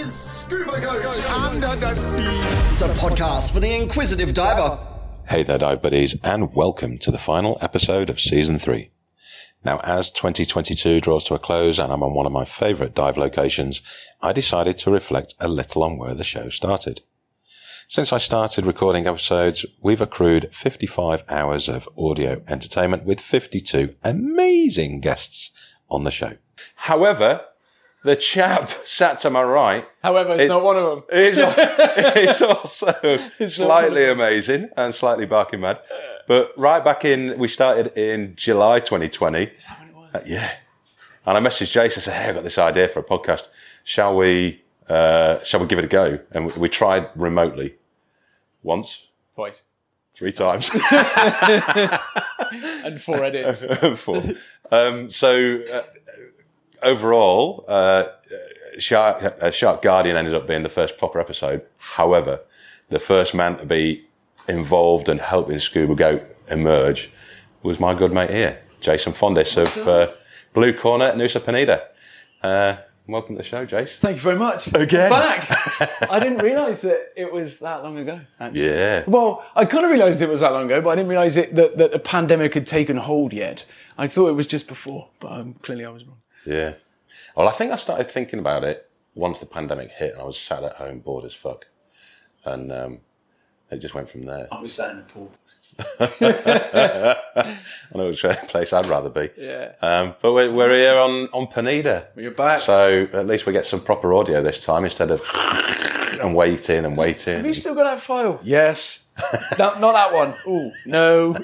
is Scuba Goat Under the Sea, the podcast for the inquisitive diver. Hey there, dive buddies, and welcome to the final episode of Season 3. Now, as 2022 draws to a close and I'm on one of my favourite dive locations, I decided to reflect a little on where the show started. Since I started recording episodes, we've accrued 55 hours of audio entertainment with 52 amazing guests on the show. However, the chap sat to my right... However, it's not one of them. It's also slightly amazing and slightly barking mad. But right back in, we started in July 2020. Is that when it was? Yeah. And I messaged Jason and said, hey, I've got this idea for a podcast. Shall we give it a go? And we tried remotely. Once. Twice. Three times. And four edits. Overall, Shark Guardian ended up being the first proper episode. However, the first man to be involved and helping Scuba Goat emerge was my good mate here, Jason Fondis of Blue Corner Nusa Penida. Welcome to the show, Jace. Thank you very much. Again. Back! I didn't realise that it was that long ago, actually. Yeah. Well, I kind of realised it was that long ago, but I didn't realise that the pandemic had taken hold yet. I thought it was just before, but clearly I was wrong. Yeah. Well, I think I started thinking about it once the pandemic hit and I was sat at home bored as fuck. And it just went from there. I was sat in the pool. I know which place I'd rather be. Yeah. But we're here on Penida. You're back. So at least we get some proper audio this time instead of and waiting and waiting. Have you still got that file? Yes. Not that one. Ooh, no.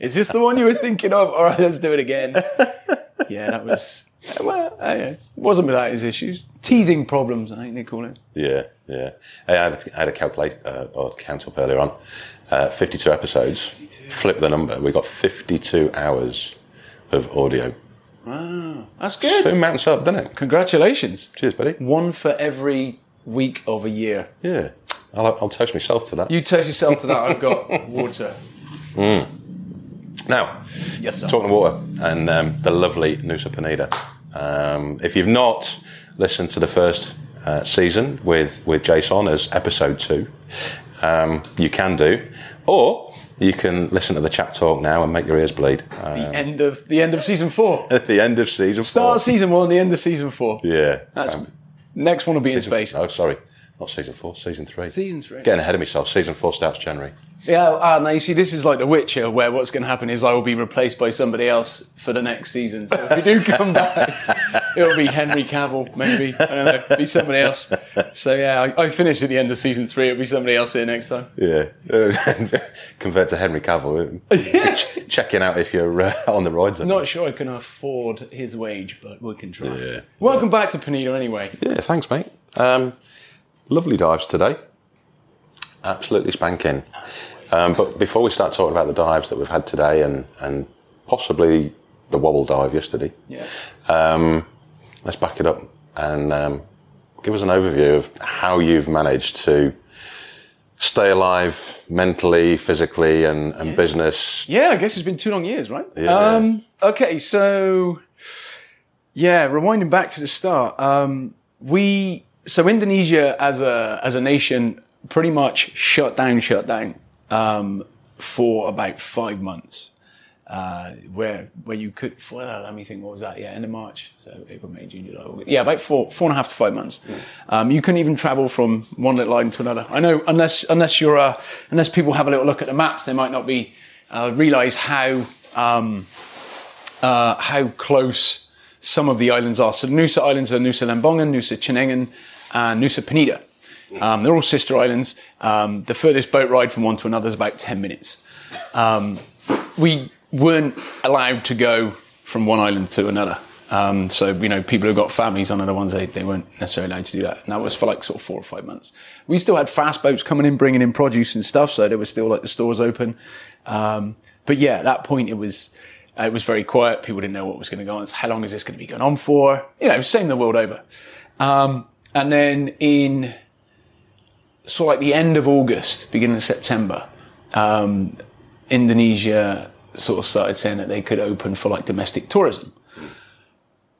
Is this the one you were thinking of? All right, let's do it again. Yeah, that was... Well, it wasn't without his issues. Teething problems, I think they call it. Yeah, yeah. I had a count up earlier on. 52 episodes. 52. Flip the number. We got 52 hours of audio. Wow, that's good. Soon mounts up, doesn't it? Congratulations. Cheers, buddy. One for every week of a year. Yeah. I'll toast myself to that. You toast yourself to that. I've got water. Mm. Now, yes, sir. Talking water and the lovely Nusa Penida. If you've not listened to the first season with Jason as episode 2, you can do, or you can listen to the chat talk now and make your ears bleed. The end of season 4. The end of season 4. Start season 1. The end of season 4. Yeah. That's next one will be in space. Oh, sorry. Not season 4, season 3. Season 3. Getting ahead of myself. Season 4 starts January. Yeah, now you see, this is like The Witcher, where what's going to happen is I will be replaced by somebody else for the next season. So if you do come back, it'll be Henry Cavill, maybe. I don't know, it'll be somebody else. So yeah, I finish at the end of season 3, it'll be somebody else here next time. Yeah. Compared to Henry Cavill. Checking out if you're on the roids. I'm not sure I can afford his wage, but we can try. Yeah. Welcome back to Penida anyway. Yeah, thanks, mate. Lovely dives today. Absolutely spanking. But before we start talking about the dives that we've had today and possibly the wobble dive yesterday, yeah. Let's back it up and give us an overview of how you've managed to stay alive mentally, physically, and business. Yeah, I guess it's been 2 long years, right? Yeah. Okay, so, yeah, rewinding back to the start, So Indonesia as a nation pretty much shut down for about 5 months. Where you could, let me think, what was that? Yeah, end of March. So April, May, June, July, August. Yeah, about four and a half to 5 months. Yeah. You couldn't even travel from one little island to another. I know unless people have a little look at the maps, they might not be, realize how close some of the islands are. So the Nusa Islands are Nusa Lembongan, Nusa Ceningan, and Nusa Penida. They're all sister islands. The furthest boat ride from one to another is about 10 minutes. We weren't allowed to go from one island to another. So people who got families on other ones, they weren't necessarily allowed to do that. And that was for like sort of 4 or 5 months. We still had fast boats coming in, bringing in produce and stuff. So there was still like the stores open. But yeah, at that point it was very quiet. People didn't know what was going to go on. How long is this going to be going on for? Same the world over. And then in sort of like the end of August, beginning of September, Indonesia sort of started saying that they could open for like domestic tourism,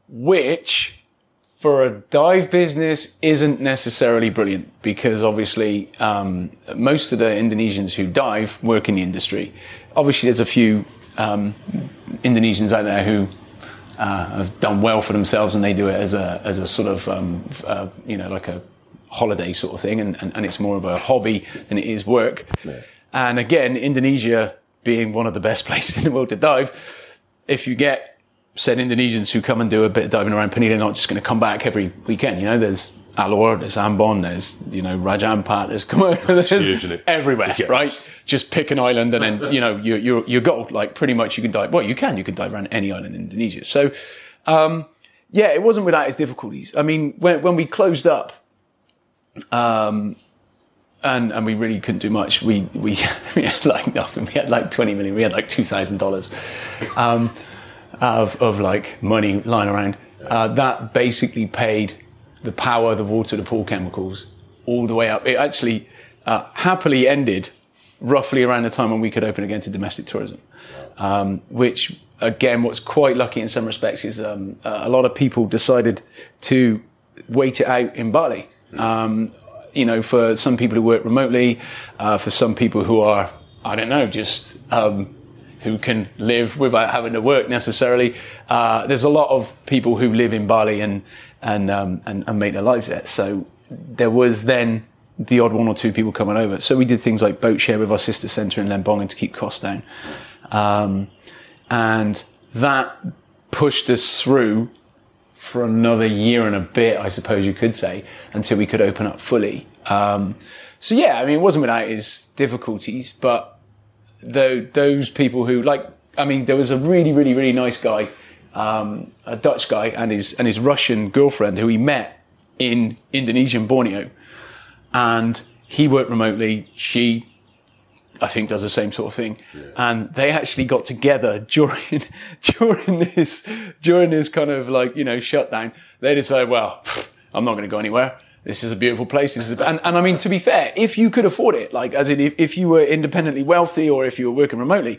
which for a dive business isn't necessarily brilliant, because obviously most of the Indonesians who dive work in the industry. Obviously, there's a few Indonesians out there who have done well for themselves, and they do it as a sort of you know, like a holiday sort of thing, and it's more of a hobby than it is work. Yeah. And again, Indonesia being one of the best places in the world to dive, if you get said Indonesians who come and do a bit of diving around Penida, they're not just going to come back every weekend. You know, there's Alor, there's Ambon, there's, you know, Raja Ampat, there's Komodo, there's huge, everywhere, yeah. Right? Just pick an island and then, you know, you're gold. Like, pretty much you can dive. Well, you can dive around any island in Indonesia. So, yeah, it wasn't without its difficulties. I mean, when we closed up, and we really couldn't do much. We had like nothing. We had like 20 million. We had like $2,000 of like money lying around. That basically paid the power, the water, the pool chemicals, all the way up. It actually happily ended roughly around the time when we could open again to domestic tourism, which again, what's quite lucky in some respects is a lot of people decided to wait it out in Bali. You know, for some people who work remotely, for some people who are, I don't know, just who can live without having to work necessarily. There's a lot of people who live in Bali and make their lives there. So there was then the odd one or two people coming over. So we did things like boat share with our sister centre in Lembongan to keep costs down, and that pushed us through for another year and a bit, I suppose you could say, until we could open up fully. So yeah, I mean, it wasn't without its difficulties, but those people who, like, I mean, there was a really, really, really nice guy, a Dutch guy, and his Russian girlfriend who he met in Indonesian Borneo, and he worked remotely. She, I think, does the same sort of thing. Yeah. And they actually got together during this kind of, like, you know, shutdown. They decided, well, I'm not going to go anywhere. This is a beautiful place. And I mean, to be fair, if you could afford it, like, as in, if you were independently wealthy or if you were working remotely,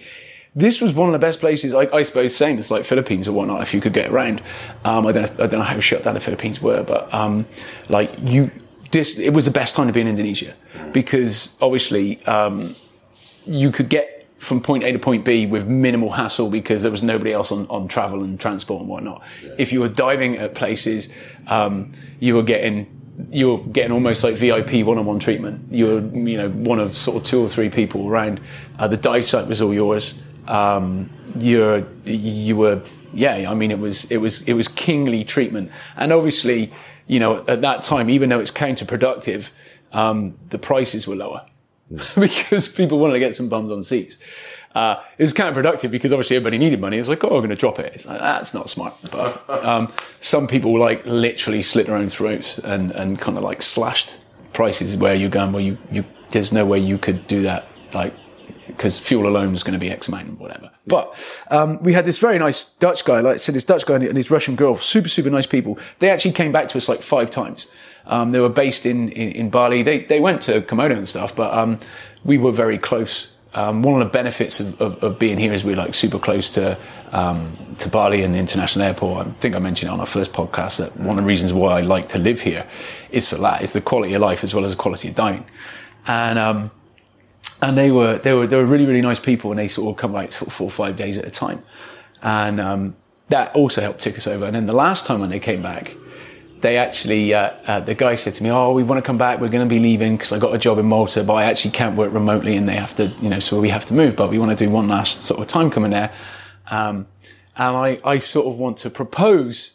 this was one of the best places, I suppose, same as like Philippines or whatnot, if you could get around. I don't know how shut down the Philippines were, but like, it was the best time to be in Indonesia, because obviously, you could get from point A to point B with minimal hassle, because there was nobody else on travel and transport and whatnot. Yeah. If you were diving at places, you were getting almost like VIP one-on-one treatment. You were, you know, one of sort of two or three people around. The dive site was all yours. I mean, it was kingly treatment. And obviously, you know, at that time, even though it's counterproductive, the prices were lower. Because people wanted to get some bums on seats. It was counterproductive, because obviously everybody needed money. It's like, oh, I'm going to drop it. It's like, that's not smart. But some people, like, literally slit their own throats and kind of like slashed prices where you're going, well, you there's no way you could do that, like, because fuel alone is going to be X amount and whatever. Yeah. But we had this very nice Dutch guy, like I said, this Dutch guy and his Russian girl, super, super nice people. They actually came back to us like 5 times. They were based in Bali. They went to Komodo and stuff, but we were very close. One of the benefits of being here is we're like super close to Bali and the international airport. I think I mentioned it on our first podcast that one of the reasons why I like to live here is for that. It's the quality of life as well as the quality of diving. And they were really, really nice people, and they sort of come like sort of 4 or 5 days at a time. And that also helped tick us over. And then the last time when they came back, they actually, the guy said to me, oh, we want to come back. We're going to be leaving because I got a job in Malta, but I actually can't work remotely and they have to, you know, so we have to move, but we want to do one last sort of time coming there. And I sort of want to propose.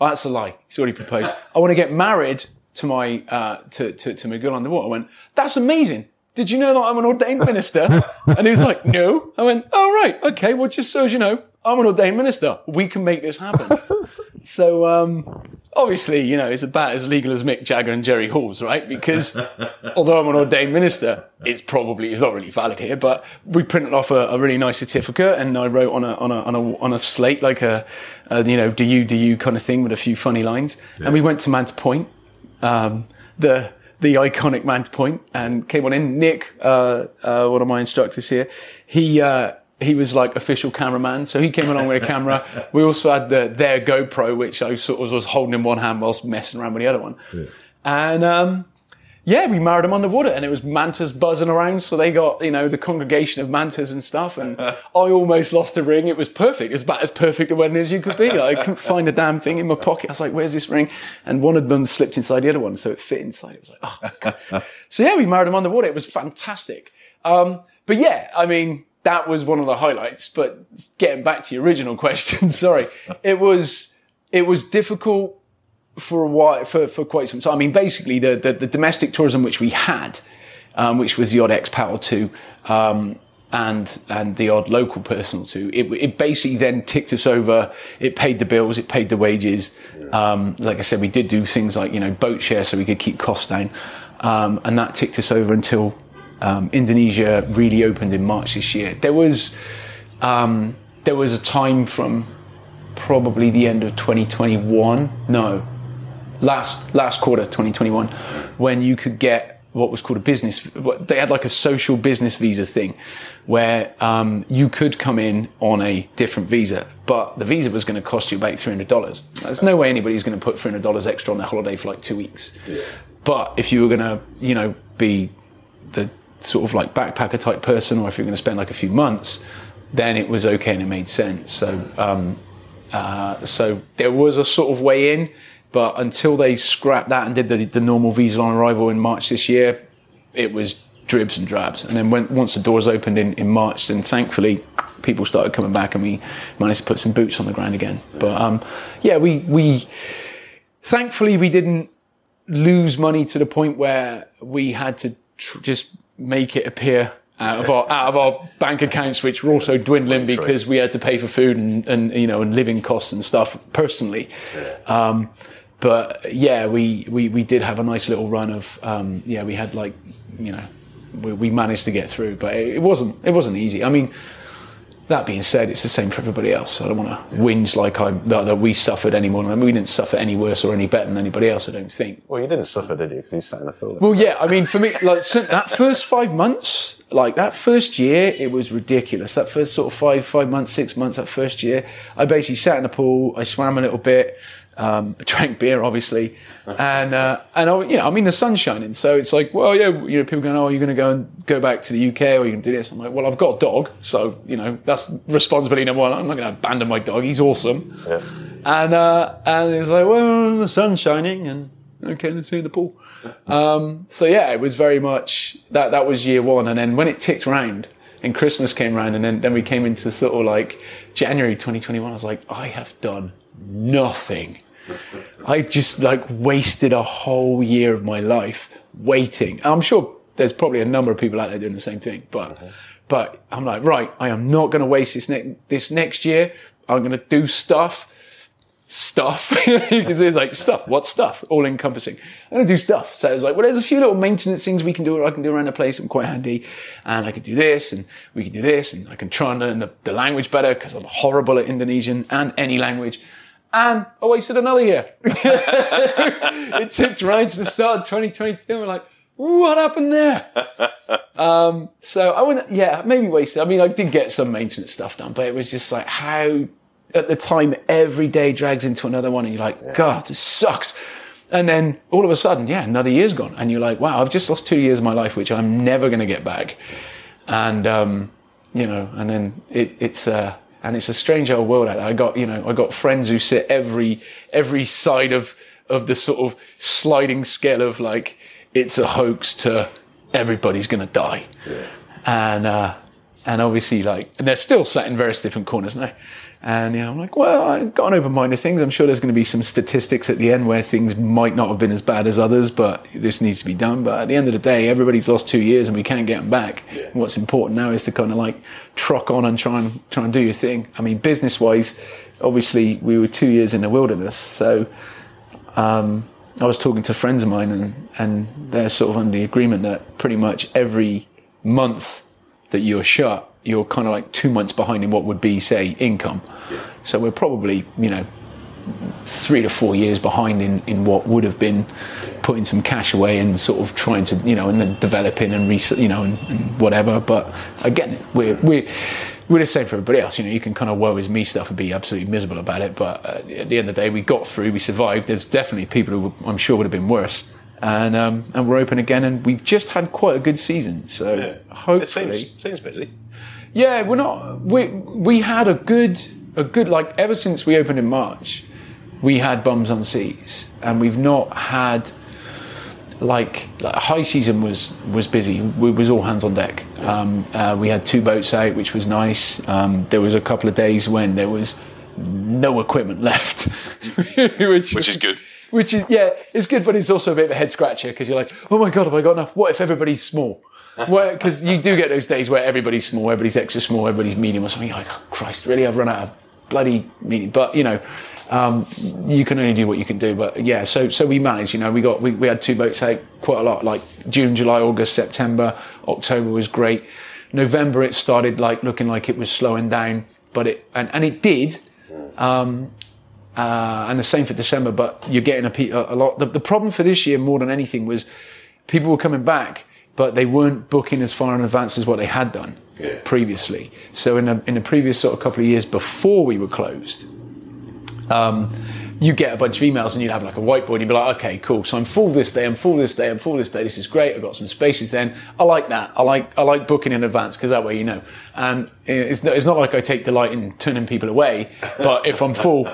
Oh, that's a lie. He's already proposed. I want to get married to my, to my girl underwater. I went, that's amazing. Did you know that I'm an ordained minister? And he was like, no. I went, oh, right. Okay. Well, just so as you know, I'm an ordained minister. We can make this happen. So, obviously, you know, it's about as legal as Mick Jagger and Jerry Hall's, right? Because although I'm an ordained minister, it's not really valid here, but we printed off a really nice certificate, and I wrote on a slate, like a you know, do you kind of thing with a few funny lines. Yeah. And we went to Manta Point, the iconic Manta Point, and came on in. Nick, one of my instructors here, he, he was like official cameraman, so he came along with a camera. We also had their GoPro, which I sort of was holding in one hand whilst messing around with the other one. Yeah. And we married them underwater, and it was mantas buzzing around. So they got, the congregation of mantas and stuff. And I almost lost a ring. It was perfect. It's about as perfect a wedding as you could be. I couldn't find a damn thing in my pocket. I was like, where's this ring? And one of them slipped inside the other one, so it fit inside. It was like, oh, God. So we married them underwater. It was fantastic. That was one of the highlights, but getting back to your original question, sorry. It was difficult for a while, for quite some time. Basically the domestic tourism which we had, which was the odd expat or two, and the odd local person or two, it basically then ticked us over. It paid the bills, it paid the wages. Yeah. Like I said, we did do things like, boat share so we could keep costs down. And that ticked us over until Indonesia really opened in March this year. There was a time from probably the end of 2021, last quarter 2021, when you could get what was called a business. They had like a social business visa thing where you could come in on a different visa, but the visa was going to cost you about $300. There's no way anybody's going to put $300 extra on a holiday for like 2 weeks. Yeah. But if you were going to, be the sort of like backpacker type person, or if you're going to spend like a few months, then it was okay and it made sense. So there was a sort of way in, but until they scrapped that and did the normal visa on arrival in March this year, it was dribs and drabs. And then once the doors opened in March, then thankfully people started coming back and we managed to put some boots on the ground again. But we thankfully we didn't lose money to the point where we had to just make it appear out of our bank accounts, which were also dwindling because we had to pay for food and living costs and stuff personally. We did have a nice little run of we had we managed to get through, but it wasn't easy. That being said, it's the same for everybody else. I don't want to whinge that we suffered any more. We didn't suffer any worse or any better than anybody else, I don't think. Well, you didn't suffer, did you? Because you sat in the field. Well, yeah. For me, that first 5 months, that first year, it was ridiculous. That first sort of five months, 6 months, that first year, I basically sat in the pool. I swam a little bit. I drank beer, obviously. And the sun's shining. So it's like, people going, oh, you're going to go back to the UK or you're going to do this. I'm like, well, I've got a dog. So, that's responsibility number one. I'm not going to abandon my dog. He's awesome. Yeah. And it's like, well, the sun's shining and okay, let's see in the pool. It was very much that was year one. And then when it ticked round and Christmas came round and then we came into sort of like January 2021, I was like, I have done nothing. I just wasted a whole year of my life waiting. I'm sure there's probably a number of people out there doing the same thing, but I'm like, right, I am not going to waste this next year. I'm going to do stuff. Because it's like stuff. What stuff? All encompassing. I'm going to do stuff. So it's like, well, there's a few little maintenance things we can do. I can do around the place. I'm quite handy, and I can do this, and we can do this, and I can try and learn the language better because I'm horrible at Indonesian and any language. And I wasted another year. It tipped right to the start of 2022. We're like, what happened there? I wouldn't, maybe wasted. I did get some maintenance stuff done, but it was just like how, at the time, every day drags into another one and you're like, God, this sucks. And then all of a sudden, another year's gone. And you're like, wow, I've just lost 2 years of my life, which I'm never going to get back. And, and then it's a strange old world out there. I got friends who sit every side of the sort of sliding scale of it's a hoax to everybody's going to die. Yeah. And obviously and they're still sat in various different corners now. And, I'm like, well, I've got an open mind to things. I'm sure there's going to be some statistics at the end where things might not have been as bad as others, but this needs to be done. But at the end of the day, everybody's lost 2 years and we can't get them back. Yeah. What's important now is to kind of truck on and try and do your thing. Business-wise, obviously, we were 2 years in the wilderness. So I was talking to friends of mine and they're sort of under the agreement that pretty much every month that you're shut, you're kind of 2 months behind in what would be, say, income. Yeah. So we're probably, 3 to 4 years behind in what would have been putting some cash away and sort of trying to, and then developing and whatever. But again, we're we're the same for everybody else. You know, you can kind of woe is me stuff and be absolutely miserable about it. But at the end of the day, we got through, we survived. There's definitely people who I'm sure would have been worse. And we're open again, and we've just had quite a good season. So hopefully, it seems busy. Yeah, we're not. We had a good like ever since we opened in March. We had bums on seas, and we've not had like high season was busy. It was all hands on deck. We had 2 boats out, which was nice. There was a couple of days when there was no equipment left, which is good. Which is, yeah, it's good, but it's also a bit of a head scratcher because you're like, oh my God, have I got enough? What if everybody's small? Because you do get those days where everybody's small, everybody's extra small, everybody's medium or something. You're like, oh Christ, really? I've run out of bloody medium. But, you know, you can only do what you can do. But yeah, so we managed, you know, we had 2 boats out quite a lot, like June, July, August, September. October was great. November, it started like looking like it was slowing down, but it did. And the same for December, but you're getting a lot. The problem for this year, more than anything, was people were coming back, but they weren't booking as far in advance as what they had done previously. So in the previous sort of couple of years before we were closed, you get a bunch of emails and you'd have like a whiteboard and you'd be like, okay, cool. So I'm full this day, I'm full this day, I'm full this day. This is great. I've got some spaces then. I like that. I like booking in advance because that way you know. And it's not like I take delight in turning people away, but if I'm full,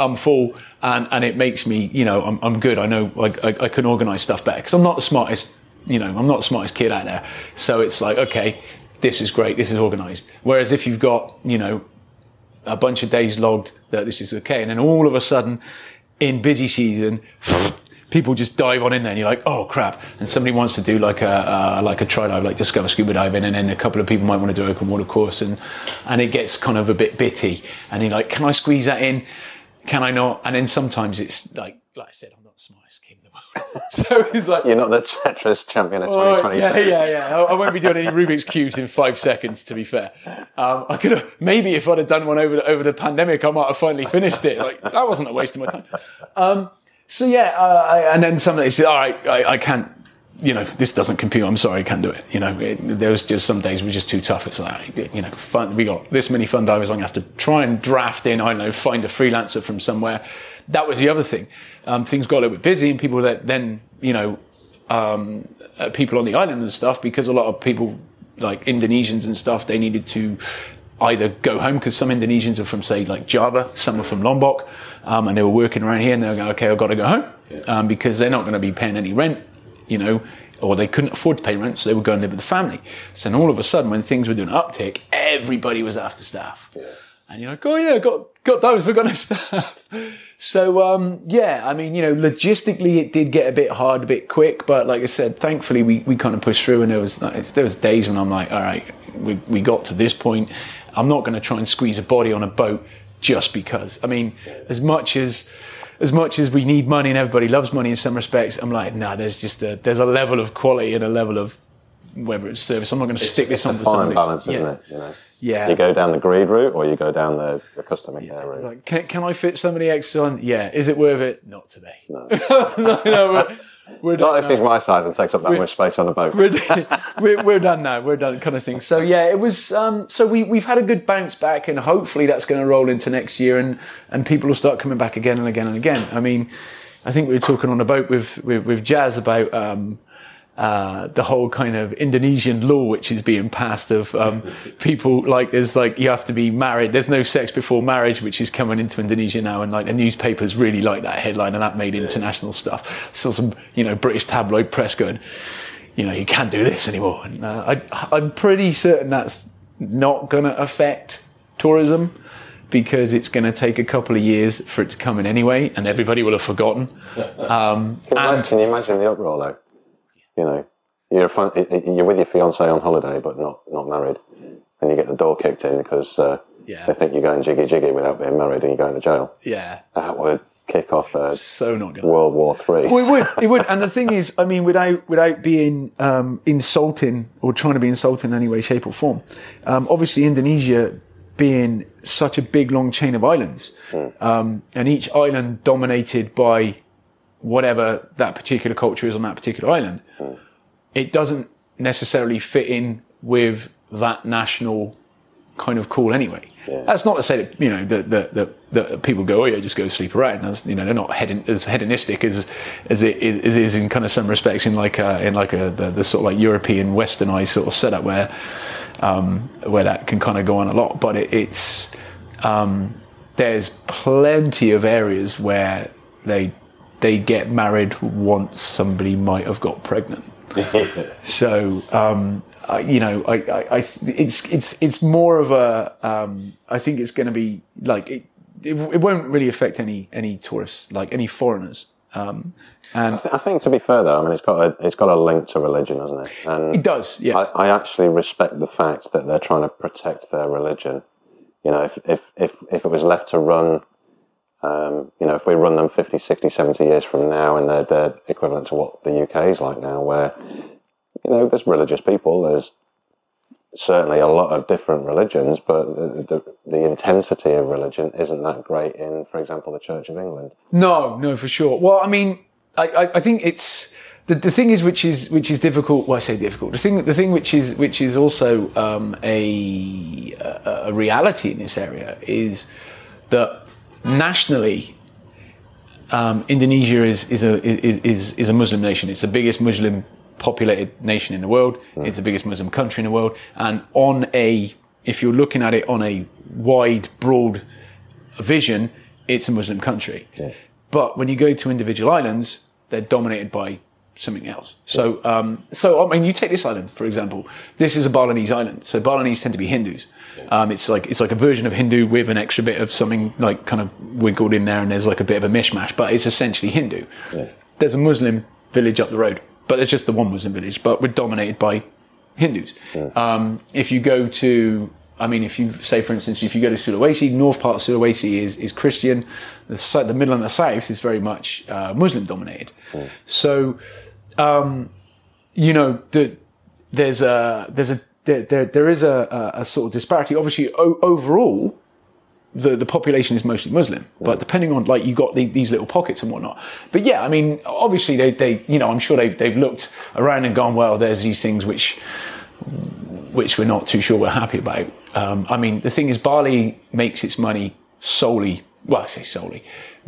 I'm full, and it makes me, you know, I'm good. I know I can organise stuff better because I'm not the smartest, you know, I'm not the smartest kid out there. So it's like, okay, this is great. This is organised. Whereas if you've got, you know, a bunch of days logged that this is okay, and then all of a sudden in busy season, people just dive on in there and you're like, oh crap. And somebody wants to do like a try dive, like Discover Scuba diving, and then a couple of people might want to do open water course, and it gets kind of a bit bitty and you're like, can I squeeze that in? Can I not? And then sometimes it's like I said, I'm not the smartest kid in the world. So it's like, you're not the Tetris champion of 2026. Yeah. I won't be doing any Rubik's Cubes in 5 seconds, to be fair. I could have, maybe if I'd have done one over the pandemic, I might have finally finished it. Like, that wasn't a waste of my time. And then somebody said, all right, I can't, you know, this doesn't compute. I'm sorry, I can't do it. You know, there was just some days were just too tough. It's like, you know, fun. We got this many fun divers. I'm going to have to try and draft in, I don't know, find a freelancer from somewhere. That was the other thing. Things got a little bit busy and people that then, you know, people on the island and stuff, because a lot of people like Indonesians and stuff, they needed to either go home because some Indonesians are from, say, like Java, some are from Lombok, and they were working around here and they were going, okay, I've got to go home because they're not going to be paying any rent. You know, or they couldn't afford to pay rent, so they would go and live with the family. So then all of a sudden, when things were doing an uptick, everybody was after staff. Yeah. And you're like, oh yeah, got those, we've got no staff. So, yeah, I mean, you know, logistically it did get a bit hard, a bit quick, but like I said, thankfully we kind of pushed through, and there was days when I'm like, all right, we got to this point. I'm not going to try and squeeze a body on a boat just because. I mean, as much as we need money and everybody loves money in some respects, I'm like, nah, there's a level of quality and a level of whether it's service. I'm not going to stick this on for somebody. It's a fine balance, isn't it? You know? Yeah. You go down the greed route or you go down the customer care route. Like, can I fit somebody extra on? Yeah. Is it worth it? Not today. No. We're not if he's my size and takes up that much space on the boat. We're done now. We're done kind of thing. So, yeah, it was... so we've had a good bounce back, and hopefully that's going to roll into next year, and people will start coming back again and again and again. I mean, I think we were talking on the boat with Jazz about... the whole kind of Indonesian law which is being passed of people, like there's like you have to be married, there's no sex before marriage, which is coming into Indonesia now, and like the newspapers really like that headline, and that made international stuff. Saw some, you know, British tabloid press going, you know, you can't do this anymore, and I'm pretty certain that's not going to affect tourism, because it's going to take a couple of years for it to come in anyway, and everybody will have forgotten. Can you imagine the uproar though? You know, you're with your fiance on holiday, but not married, and you get the door kicked in because they think you're going jiggy without being married, and you're going to jail. Yeah, that would kick off World War III. Well, it would. And the thing is, I mean, without being insulting or trying to be insulting in any way, shape, or form, obviously Indonesia being such a big, long chain of islands, and each island dominated by whatever that particular culture is on that particular island, it doesn't necessarily fit in with that national kind of cool anyway. Yeah. That's not to say that, you know, that people go, oh yeah, just go sleep around. That's, you know, they're not as hedonistic as it is in kind of some respects in the sort of like European westernized sort of setup where that can kind of go on a lot. But it's there's plenty of areas where they get married once somebody might have got pregnant. So, it's more of a, I think it's going to be like, it won't really affect any tourists, like any foreigners. And I think to be fair though, I mean, it's got a link to religion, hasn't it? And it does. Yeah. I actually respect the fact that they're trying to protect their religion. You know, if it was left to run, you know, if we run them 50, 60, 70 years from now and they're equivalent to what the UK is like now, where, you know, there's religious people, there's certainly a lot of different religions, but the intensity of religion isn't that great in, for example, the Church of England. No, for sure. Well, I mean, I think it's the thing is which is difficult. Well, I say difficult. The thing which is also a reality in this area is that nationally, Indonesia is a Muslim nation. It's the biggest Muslim populated nation in the world. Mm. It's the biggest Muslim country in the world. And if you're looking at it on a wide, broad vision, it's a Muslim country. Yeah. But when you go to individual islands, they're dominated by something else. So, yeah. I mean, you take this island, for example. This is a Balinese island. So Balinese tend to be Hindus. Yeah. It's like a version of Hindu with an extra bit of something like kind of wiggled in there, and there's like a bit of a mishmash, but it's essentially Hindu. Yeah. There's a Muslim village up the road. But it's just the one Muslim village, but we're dominated by Hindus. Yeah. If you go to Sulawesi, north part of Sulawesi is Christian. The middle and the south is very much Muslim dominated. Yeah. So, you know, there is a sort of disparity. Obviously, overall, the population is mostly Muslim, but depending on, like, you got these little pockets and whatnot. But yeah, I mean, obviously they you know, I'm sure they've looked around and gone, well, there's these things which we're not too sure we're happy about. I mean, the thing is, Bali makes its money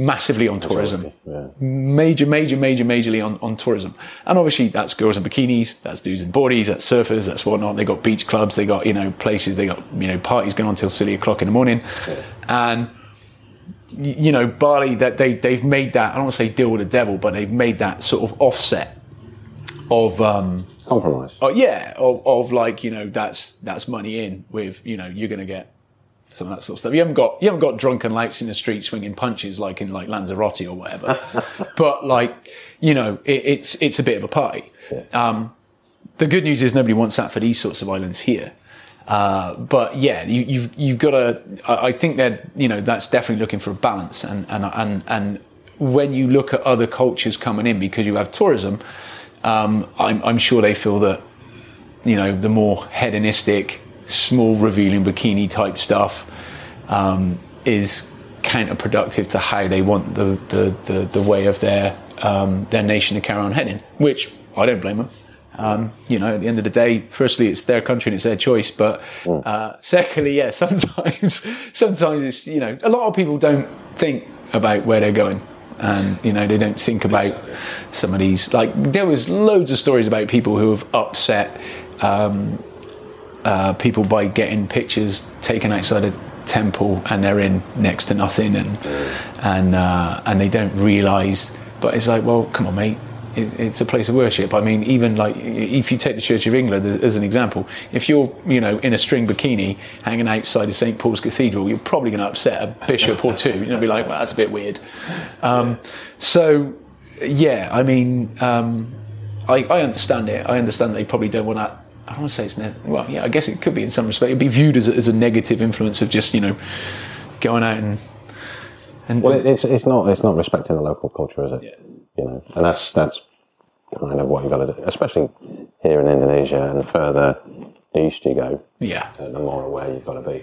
massively on tourism. Yeah. Majorly on tourism. And obviously that's girls in bikinis, that's dudes in boardies, that's surfers, that's whatnot. They got beach clubs, they got, you know, places, they got, you know, parties going on till 3:00 a.m. in the morning. Yeah. And, you know, Bali, that they've made that, I don't want to say deal with the devil, but they've made that sort of offset of compromise. Oh yeah, of like, you know, that's money in with, you know, you're going to get some of that sort of stuff. You haven't got drunken louts in the street swinging punches like in like Lanzarote or whatever, but like, you know, it's a bit of a party. Yeah. The good news is nobody wants that for these sorts of islands here. But yeah, you've got to. I think that, you know, that's definitely looking for a balance. And when you look at other cultures coming in because you have tourism, I'm sure they feel that, you know, the more hedonistic, small revealing bikini type stuff is counterproductive to how they want the way of their nation to carry on heading, which I don't blame them. You know, at the end of the day, firstly, it's their country and it's their choice, but secondly, yeah, sometimes it's, you know, a lot of people don't think about where they're going, and, you know, they don't think about some of these, like, there was loads of stories about people who have upset people by getting pictures taken outside a temple, and they're in next to nothing, and they don't realise. But it's like, well, come on, mate, it's a place of worship. I mean, even like if you take the Church of England as an example, if you're, you know, in a string bikini hanging outside of St Paul's Cathedral, you're probably going to upset a bishop or two. You'll be like, well, that's a bit weird. So yeah, I mean, I understand it. I understand they probably don't want that. I don't want to say it's well, yeah, I guess it could be in some respect. It'd be viewed as a negative influence of just, you know, going out and well, it's not respecting the local culture, is it? Yeah. You know, and that's kind of what you've got to do, especially here in Indonesia. And the further east you go, yeah, the more aware you've got to be.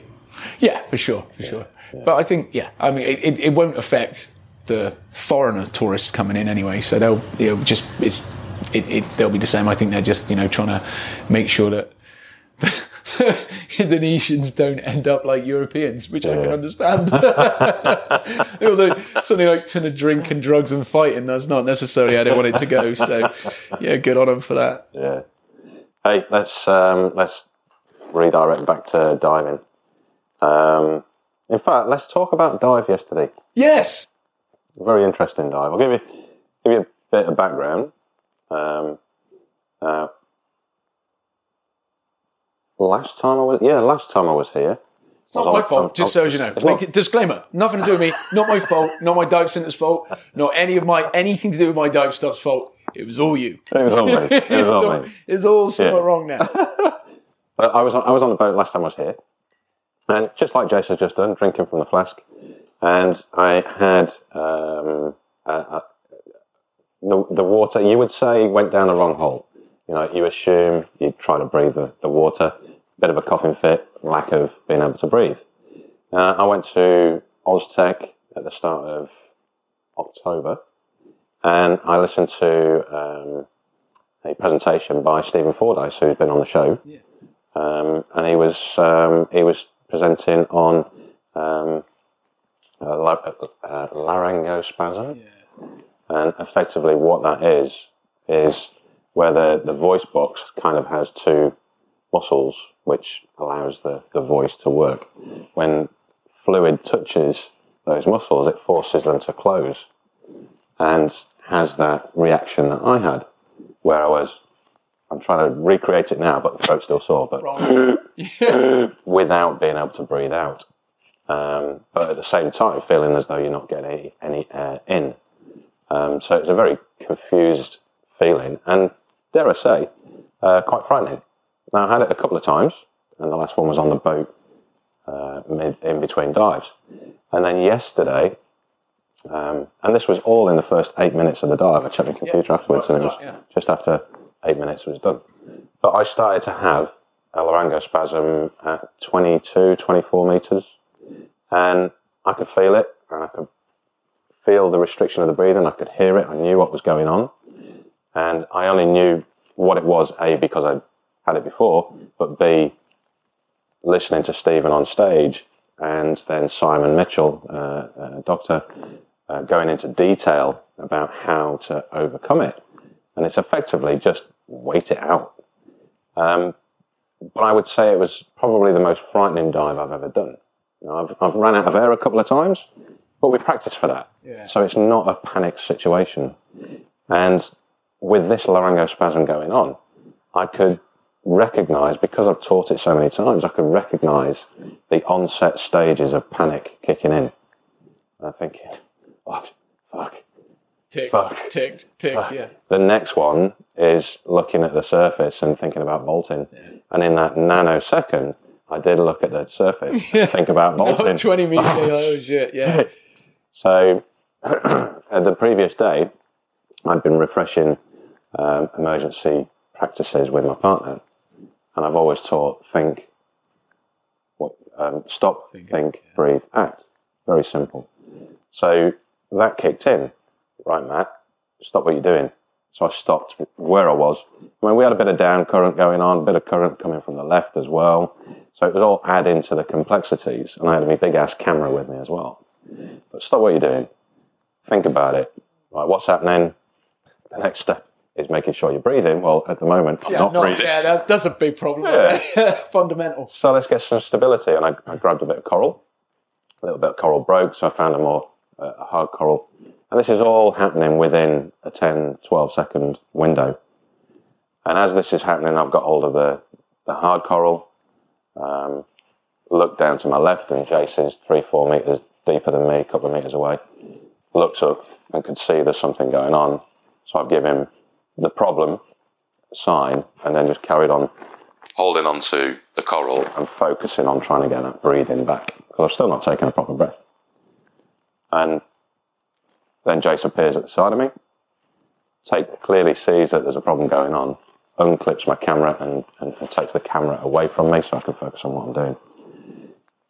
Yeah, for sure. Yeah. But I think, yeah, I mean, it won't affect the foreigner tourists coming in anyway. So they'll just they'll be the same. I think they're just, you know, trying to make sure that Indonesians don't end up like Europeans, which I can understand. Although something like turn to drink and drugs and fighting, that's not necessarily how they want it to go. So yeah, good on them for that. Yeah. Hey, let's redirect back to diving. In fact, let's talk about dive yesterday. Yes. Very interesting dive. I'll give you a bit of background. Last time I was here. It's not my fault, just so as you know. Make a disclaimer, nothing to do with me, not my fault, not my dive center's fault, not anything to do with my dive stuff's fault. It was all you. It was all me. It's all somewhat wrong now. But I was on the boat last time I was here, and just like Jason's just done, drinking from the flask, and I had the water, you would say, went down the wrong hole. You know, you assume you try to breathe the water, bit of a coughing fit, lack of being able to breathe. I went to Oztek at the start of October, and I listened to a presentation by Stephen Fondis, who's been on the show, yeah. And he was presenting on laryngospasm, yeah. And effectively what that is where the voice box kind of has two muscles, which allows the voice to work. When fluid touches those muscles, it forces them to close, and has that reaction that I had, where I'm trying to recreate it now, but the throat's still sore, but without being able to breathe out. But at the same time, feeling as though you're not getting any air in. So it's a very confused feeling, and dare I say, quite frightening. Now, I had it a couple of times, and the last one was on the boat in between dives. And then yesterday, and this was all in the first 8 minutes of the dive. I checked my computer afterwards, and it was just after 8 minutes was done. But I started to have a laryngospasm at 22, 24 metres, and I could feel it, and I could feel the restriction of the breathing. I could hear it. I knew what was going on, and I only knew what it was, A, because I had it before, but B, listening to Stephen on stage, and then Simon Mitchell, doctor, going into detail about how to overcome it. And it's effectively just wait it out. But I would say it was probably the most frightening dive I've ever done. You know, I've run out of air a couple of times, but we practiced for that. Yeah. So it's not a panic situation. And with this laryngospasm going on, I could recognize, because I've taught it so many times, I could recognize the onset stages of panic kicking in. And I'm thinking, oh, fuck. Tick, fuck. Yeah. The next one is looking at the surface and thinking about bolting. Yeah. And in that nanosecond, I did look at the surface and think about bolting. 20 meters, oh shit, yeah. So, the previous day, I'd been refreshing emergency practices with my partner. And I've always taught stop, think, breathe, act. Very simple. So that kicked in. Right, Matt, stop what you're doing. So I stopped where I was. I mean, we had a bit of down current going on, a bit of current coming from the left as well. So it was all adding to the complexities. And I had my big-ass camera with me as well. But stop what you're doing. Think about it. Right, what's happening? The next step is making sure you're breathing. Well, at the moment, I'm not breathing. Yeah, that's a big problem. Yeah. Fundamental. So let's get some stability. And I grabbed a bit of coral. A little bit of coral broke, so I found a hard coral. And this is all happening within a 10, 12-second window. And as this is happening, I've got hold of the hard coral, looked down to my left, and Jason's 3, 4 metres deeper than me, a couple of metres away, looks up and could see there's something going on. So I've given him the problem sign, and then just carried on holding on to the coral and focusing on trying to get that breathing back, because I've still not taken a proper breath. And then Jason appears at the side of me, clearly sees that there's a problem going on, unclips my camera and takes the camera away from me so I can focus on what I'm doing.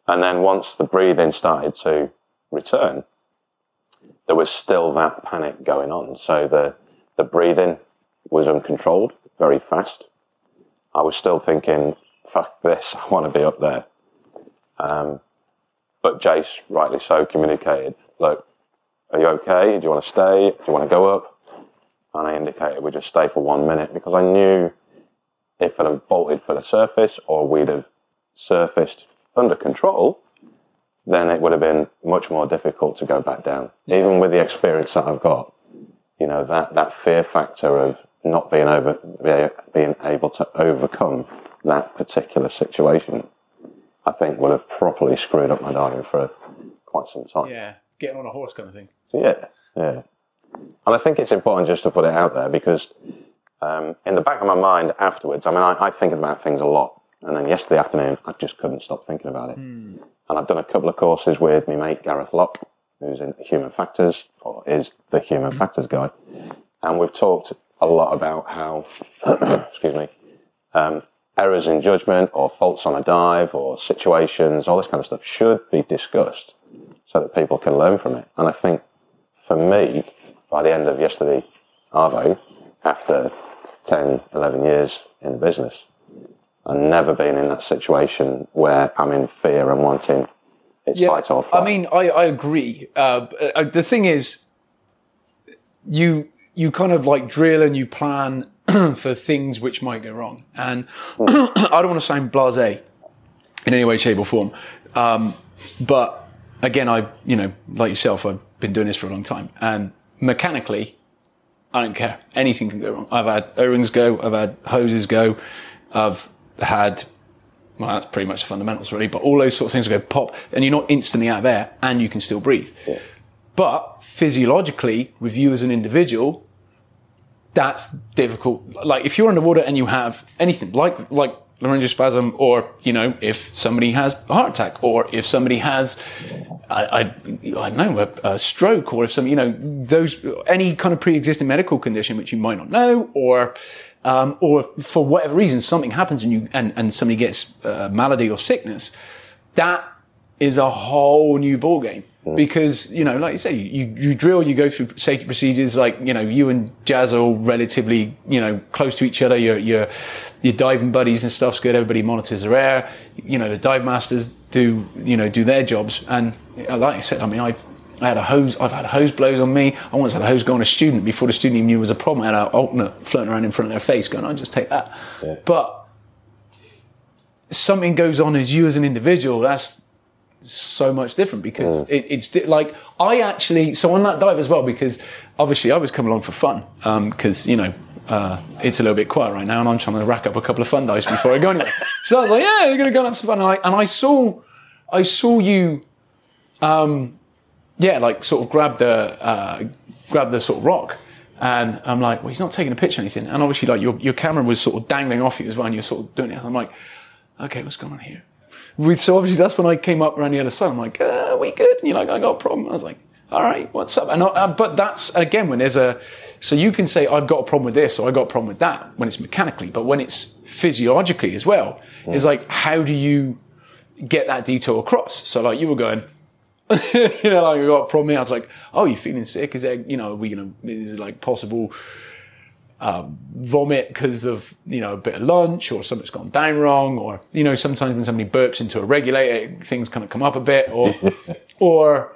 And then once the breathing started to return, there was still that panic going on. So the breathing was uncontrolled, very fast. I was still thinking, fuck this, I want to be up there. But Jace, rightly so, communicated, look, are you okay? Do you want to stay? Do you want to go up? And I indicated we'd just stay for 1 minute, because I knew if I'd have bolted for the surface or we'd have surfaced under control, then it would have been much more difficult to go back down. Yeah. Even with the experience that I've got, you know, that fear factor of not being able to overcome that particular situation, I think would have properly screwed up my diving for quite some time. Yeah, getting on a horse kind of thing. Yeah, yeah. And I think it's important just to put it out there, because in the back of my mind afterwards, I mean, I think about things a lot. And then yesterday afternoon, I just couldn't stop thinking about it. Mm. And I've done a couple of courses with my mate Gareth Locke, who's in Human Factors, or is the Human Factors guy. And we've talked a lot about how, excuse me, errors in judgment or faults on a dive or situations, all this kind of stuff should be discussed so that people can learn from it. And I think for me, by the end of yesterday, Arvo, after 10, 11 years in the business, I've never been in that situation where I'm in fear and wanting it's fight or flight. I mean, I agree. The thing is, you kind of like drill and you plan for things which might go wrong. And I don't want to sound blasé in any way, shape or form. But again, you know, like yourself, I've been doing this for a long time. And mechanically, I don't care. Anything can go wrong. I've had O-rings go. I've had hoses go. I've had, well, that's pretty much the fundamentals really, but all those sorts of things go pop and you're not instantly out of air and you can still breathe. Yeah. But physiologically, with you as an individual, that's difficult. Like if you're underwater and you have anything like laryngospasm, or, you know, if somebody has a heart attack, or if somebody has, I don't know, a stroke, or if some, you know, those, any kind of pre-existing medical condition which you might not know, or for whatever reason something happens and you and somebody gets malady or sickness, that is a whole new ball game. Because, you know, like you say, you drill, you go through safety procedures. Like, you know, you and Jazz are all relatively, you know, close to each other. You're diving buddies and stuff's good. Everybody monitors their air. You know, the dive masters do their jobs. And like I said, I mean, I've had hose blows on me. I once had a hose go on a student before the student even knew it was a problem. I had an alternate floating around in front of their face going, I'll just take that. Yeah. But something goes on as you as an individual, that's so much different, because so on that dive as well, because obviously I was coming along for fun, because, you know, it's a little bit quiet right now and I'm trying to rack up a couple of fun dives before I go anywhere. So I was like, yeah, they're going to go and have some fun. And I saw you, sort of grab the sort of rock, and I'm like, well, he's not taking a picture or anything. And obviously, like, your camera was sort of dangling off you as well, and you're sort of doing it. And I'm like, okay, what's going on here? So obviously, that's when I came up around the other side. I'm like, are we good? And you're like, I got a problem. I was like, all right, what's up? And but that's, again, when there's so you can say, I've got a problem with this, or I got a problem with that, when it's mechanically, but when it's physiologically as well, it's like, how do you get that detail across? So like, you were going, you know, like, I got a problem here. I was like, oh, you're feeling sick? Is there, you know, is it like possible vomit because of, you know, a bit of lunch, or something's gone down wrong, or, you know, sometimes when somebody burps into a regulator, things kind of come up a bit, or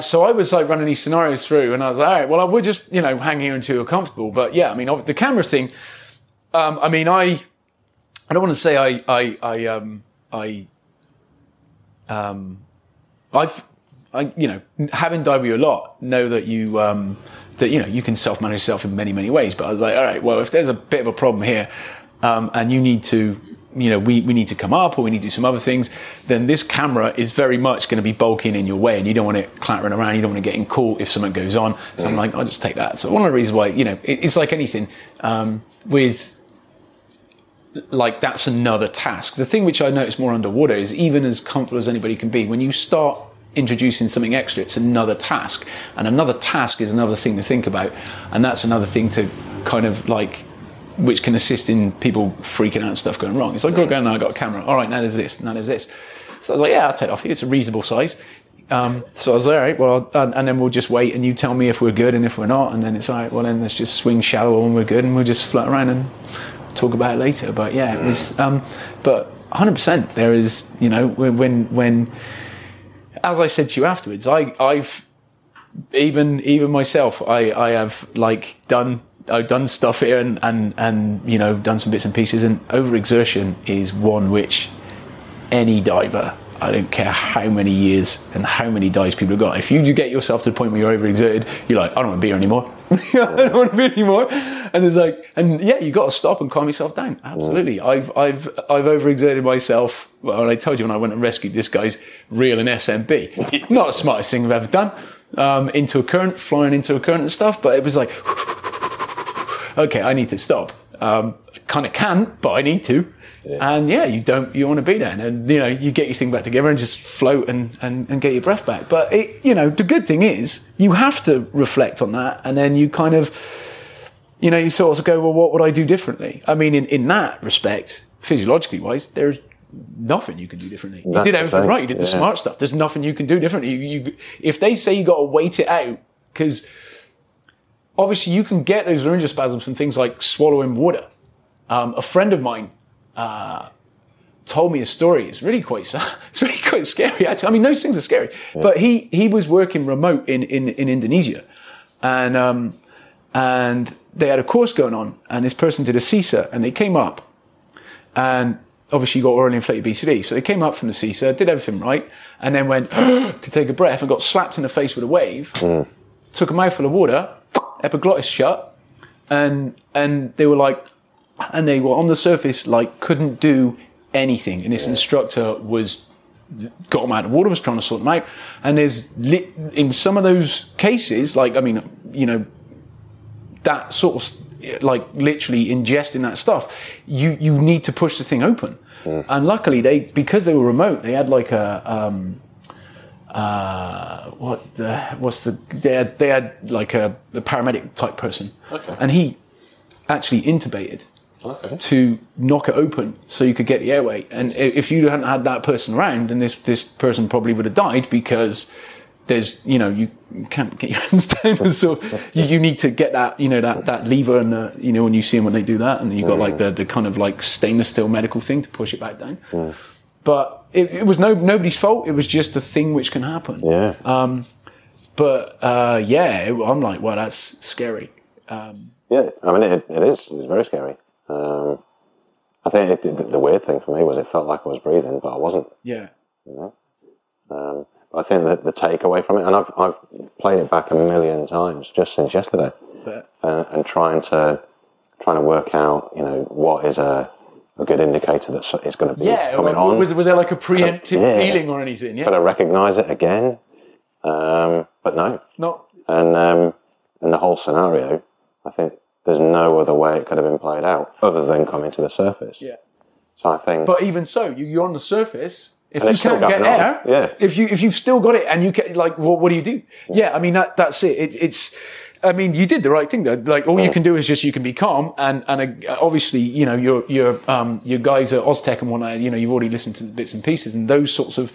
so I was like running these scenarios through, and I was like, all right, well, I would just, you know, hang here until you're comfortable. But yeah, I mean, the camera thing, I mean, I don't want to say I you know, having dived with you a lot, know that you, that, you know, you can self-manage yourself in many, many ways. But I was like, all right, well, if there's a bit of a problem here, and you need to, you know, we need to come up, or we need to do some other things, then this camera is very much going to be bulking in your way, and you don't want it clattering around, you don't want to get in caught if something goes on. So I'm like, I'll just take that. So one of the reasons why, you know, it's like anything, with, like, that's another task. The thing which I notice more underwater is, even as comfortable as anybody can be, when you start introducing something extra, it's another task, and another task is another thing to think about, and that's another thing to kind of like, which can assist in people freaking out and stuff going wrong. It's like, okay, now I got a camera, all right, now there's this, now there's this. So I was like, yeah, I'll take it off, it's a reasonable size. So I was like, all right, well, and then we'll just wait, and you tell me if we're good and if we're not, and then it's all right, well, then let's just swing shallow and we're good, and we'll just float around and talk about it later. But yeah, it was, but 100%. There is, you know, when as I said to you afterwards, I've even myself, I've done stuff here and you know, done some bits and pieces, and overexertion is one which any diver, I don't care how many years and how many dives people have got, if you get yourself to the point where you're overexerted, you're like, I don't want to be here anymore. And it's like, and yeah, you got to stop and calm yourself down. Absolutely. I've overexerted myself. Well, I told you when I went and rescued this guy's reel in SMB, not the smartest thing I've ever done, into a current, flying into a current and stuff, but it was like, okay, I need to stop. I kind of can, but I need to. Yeah. And yeah, you want to be there, and you know, you get your thing back together and just float and get your breath back. But it, you know, the good thing is you have to reflect on that, and then you kind of, you know, you sort of go, well, what would I do differently? I mean, in that respect, physiologically wise, there's nothing you can do differently. That's, you did everything right. You did the smart stuff. There's nothing you can do differently. You if they say you got to wait it out, because obviously you can get those laryngeal spasms from things like swallowing water. A friend of mine told me a story. It's really quite scary, actually. I mean, those things are scary. Yeah. But he was working remote in Indonesia, and they had a course going on, and this person did a CISA, and they came up, and obviously you got orally inflated BCD. So they came up from the CISA, did everything right, and then went to take a breath and got slapped in the face with a wave, took a mouthful of water, epiglottis shut, and they were like, and they were on the surface, like, couldn't do anything. And this instructor got them out of water, was trying to sort them out. And there's, in some of those cases, like, I mean, you know, that sort of, like, literally ingesting that stuff, you need to push the thing open. Mm. And luckily, because they were remote, they had like a, they had like a paramedic type person. Okay. And he actually intubated. Okay. To knock it open so you could get the airway. And if you hadn't had that person around, then this person probably would have died, because there's, you know, you can't get your hands down. So you need to get that, you know, that lever, and you know, when you see them when they do that, and you've got like the kind of like stainless steel medical thing to push it back down. Mm. But it was nobody's fault. It was just a thing which can happen. Yeah. I'm like, well, that's scary. Yeah, I mean, it is. It's very scary. I think the weird thing for me was it felt like I was breathing, but I wasn't. Yeah. You know? I think that the takeaway from it, and I've played it back a million times just since yesterday, and trying to work out, you know, what is a good indicator that it's going to be coming on. Was there like a preemptive feeling or anything? Yeah. Could I recognise it again? But no. No. And the whole scenario, I think. There's no other way it could have been played out other than coming to the surface. Yeah. So I think. But even so, you're on the surface. If you can't get air, if you've still got it, and you can, like, well, what do you do? Yeah. I mean, that's it. It's. I mean, you did the right thing though. Like, all you can do is just, you can be calm, and obviously, you know, your guys at Oztek and whatnot, you know, you've already listened to the bits and pieces, and those sorts of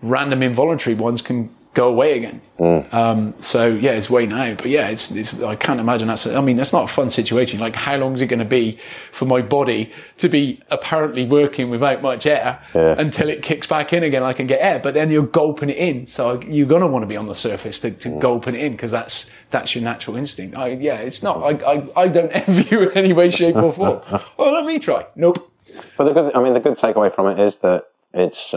random involuntary ones can go away again. Mm. So yeah, it's way now, but yeah, it's I can't imagine that's not a fun situation. Like, how long is it going to be for my body to be apparently working without much air until it kicks back in again? I can get air, but then you're gulping it in. So you're going to want to be on the surface to gulping it in, because that's your natural instinct. It's not, I don't envy you in any way, shape or form. Well, let me try. Nope. But the good takeaway from it is that it's,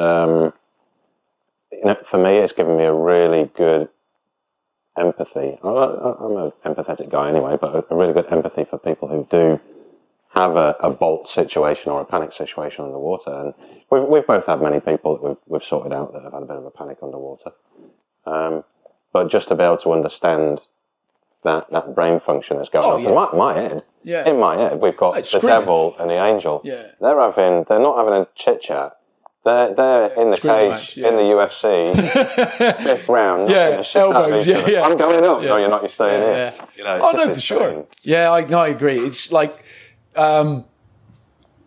you know, for me, it's given me a really good empathy. I'm an empathetic guy anyway, but a really good empathy for people who do have a bolt situation or a panic situation underwater. And we've both had many people that we've sorted out that have had a bit of a panic underwater. But just to be able to understand that brain function that's going on. Yeah. In my head, we've got the devil and the angel. Yeah. They're not having a chit-chat. They're in the cage in the UFC, fifth round. Elbows. I'm going up. Yeah. No, you're not. You're staying here. Yeah. You know, for sure. Yeah, I agree. It's like I'll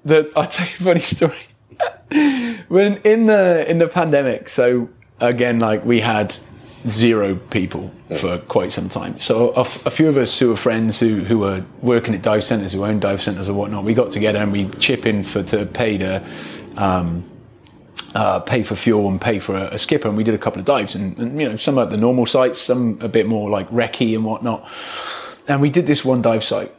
tell you a funny story. When in the pandemic, so again, like, we had zero people for quite some time. So a few of us who were friends who were working at dive centres, who owned dive centres or whatnot, we got together and we chip in to pay pay for fuel and pay for a skipper. And we did a couple of dives, and you know, some at the normal sites, some a bit more like recce and whatnot. And we did this one dive site,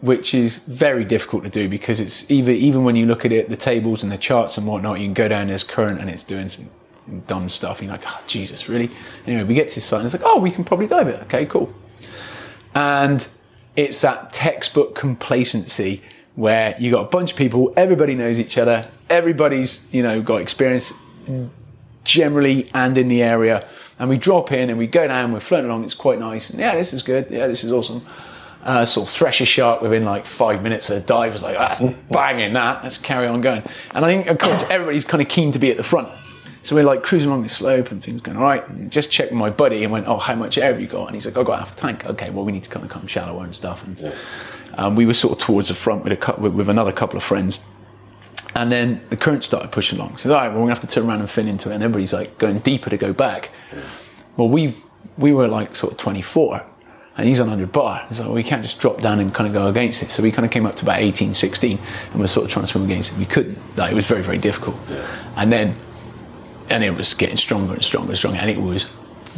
which is very difficult to do because it's even when you look at it, the tables and the charts and whatnot, you can go down this current and it's doing some dumb stuff. And you're like, oh, Jesus, really? Anyway, we get to this site and it's like, oh, we can probably dive it. Okay, cool. And it's that textbook complacency where you got a bunch of people, everybody knows each other, everybody's, you know, got experience generally and in the area. And we drop in and we go down, we're floating along, it's quite nice. And yeah, this is good. Yeah, this is awesome. Sort of thresh a shark within like 5 minutes of the dive. Was like, ah, that's banging that. Let's carry on going. And I think, of course, everybody's kind of keen to be at the front. So we're like cruising along the slope and things going all right. And just checked with my buddy and went, oh, how much air have you got? And he's like, I've got half a tank. Okay, well, we need to kind of come shallower and stuff. And yeah. We were sort of towards the front with another couple of friends. And then the current started pushing along. So, all right, well, we're going to have to turn around and fin into it. And everybody's like going deeper to go back. Yeah. Well, we were like sort of 24. And he's on 100 bar. It's like, well, we can't just drop down and kind of go against it. So we kind of came up to about 18, 16. And we're sort of trying to swim against it. We couldn't. Like, it was very, very difficult. Yeah. And then... and it was getting stronger and stronger and stronger, and it was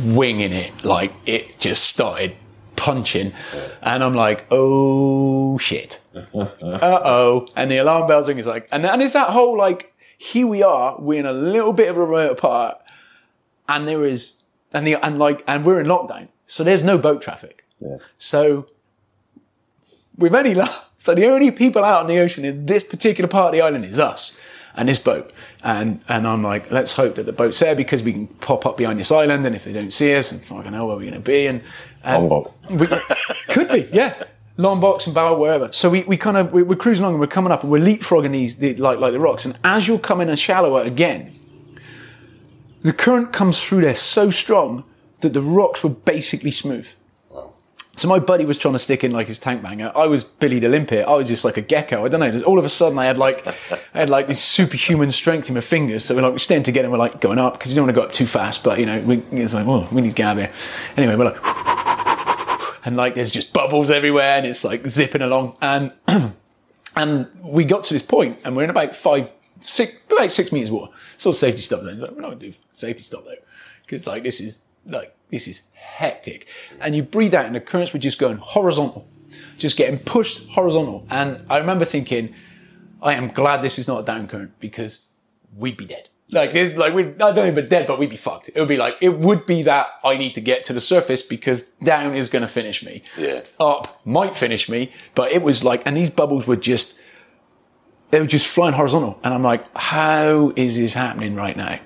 winging it. Like, it just started punching. And I'm like, oh, shit. Uh-oh. And the alarm bell's ringing. It's like, and it's that whole, like, here we are, we're in a little bit of a remote apart, and there is, and we're in lockdown, so there's no boat traffic. Yeah. So, so the only people out on the ocean in this particular part of the island is us. And this boat. And I'm like, let's hope that the boat's there because we can pop up behind this island, and if they don't see us, and fucking hell, where we're going to be. And Lombok. Could be, yeah. Lombok and Bali, wherever. So we're cruising along and we're coming up and we're leapfrogging these, like the rocks. And as you're coming in shallower again, the current comes through there so strong that the rocks were basically smooth. So my buddy was trying to stick in like his tank banger. I was Billy the Limpet. I was just like a gecko. I don't know. All of a sudden I had like this superhuman strength in my fingers. So we're staying together and we're like going up because you don't want to go up too fast. But you know, it's like, oh, we need to get out of here. Anyway, we're like, and like there's just bubbles everywhere and it's like zipping along. And we got to this point and we're in about 6 meters water. It's all safety stop zone. It's like, we're not going to do safety stop though. Because like this is hectic, and you breathe out and the currents were just going horizontal, just getting pushed horizontal. And I remember thinking, I am glad this is not a down current because we'd be dead. Like we'd, I don't even dead, but we'd be fucked. It would be that I need to get to the surface because down is going to finish me. Yeah. Up might finish me, but it was like, and these bubbles were just, they were just flying horizontal. And I'm like, how is this happening right now?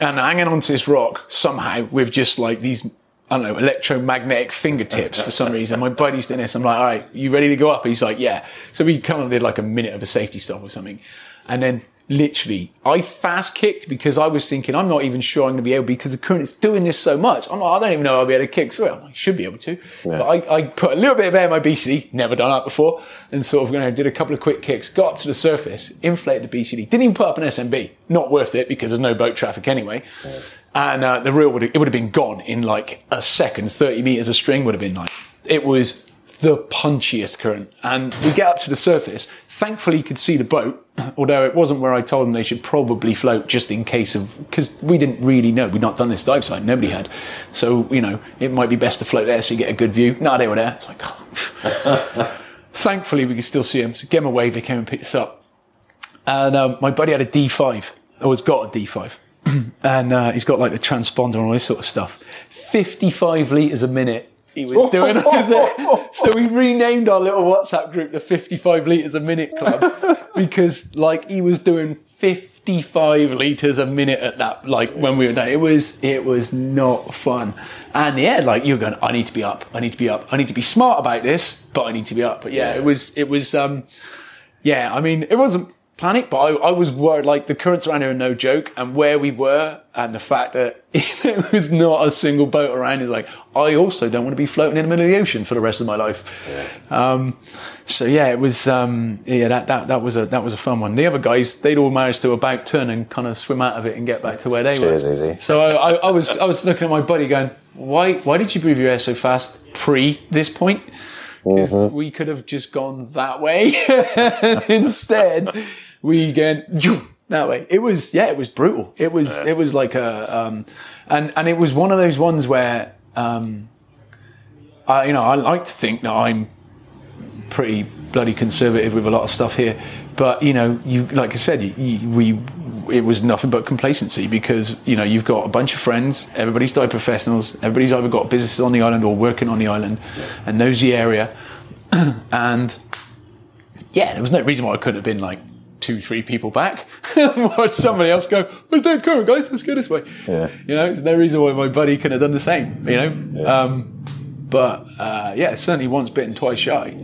And hanging onto this rock somehow with just like these, I don't know, electromagnetic fingertips for some reason. My buddy's doing this. I'm like, all right, you ready to go up? He's like, yeah. So we kind of did like a minute of a safety stop or something. And then literally I fast kicked because I was thinking, I'm not even sure I'm going to be able, because the current is doing this so much. I'm like, I don't even know I'll be able to kick through it. I'm like, I should be able to. Yeah. But I put a little bit of air in my BCD, never done that before. And sort of, you know, did a couple of quick kicks, got up to the surface, inflated the BCD, didn't even put up an SMB. Not worth it because there's no boat traffic anyway. Yeah. And the reel would have been gone in like a second. 30 meters of string would have been like, it was the punchiest current. And we get up to the surface. Thankfully, could see the boat, although it wasn't where I told them they should probably float just in case of, because we didn't really know. We'd not done this dive site. Nobody had. So, you know, it might be best to float there so you get a good view. No, they were there. It's like, oh. Thankfully, we could still see them. So, gave them a wave. They came and picked us up. And my buddy had a D5. Oh, he's got a D5. And he's got like the transponder and all this sort of stuff. 55 litres a minute. He was doing it. So we renamed our little WhatsApp group the 55 litres a minute club because like he was doing 55 litres a minute at that, like when we were done. It was not fun. And yeah, like you're going, I need to be up. I need to be smart about this, but I need to be up. But yeah, it was, I mean, it wasn't panic, but I was worried, like the currents around here are no joke, and where we were and the fact that there was not a single boat around is like, I also don't want to be floating in the middle of the ocean for the rest of my life. Yeah. So yeah, it was that was a fun one. The other guys, they'd all managed to about turn and kind of swim out of it and get back to where they were. Easy. So I was looking at my buddy going, why did you breathe your air so fast pre this point? Because we could have just gone that way. Instead, weekend. That way. It was brutal. It was like a, and it was one of those ones where, I like to think that I'm pretty bloody conservative with a lot of stuff here, but it was nothing but complacency because, you've got a bunch of friends, everybody's dive professionals, everybody's either got businesses on the island or working on the island and knows the area. And there was no reason why I couldn't have been like 2-3 people back. Watch somebody else go, well, don't go, guys, let's go this way. Yeah. There's no reason why my buddy could have done the same, Yeah. Certainly once bitten, twice shy.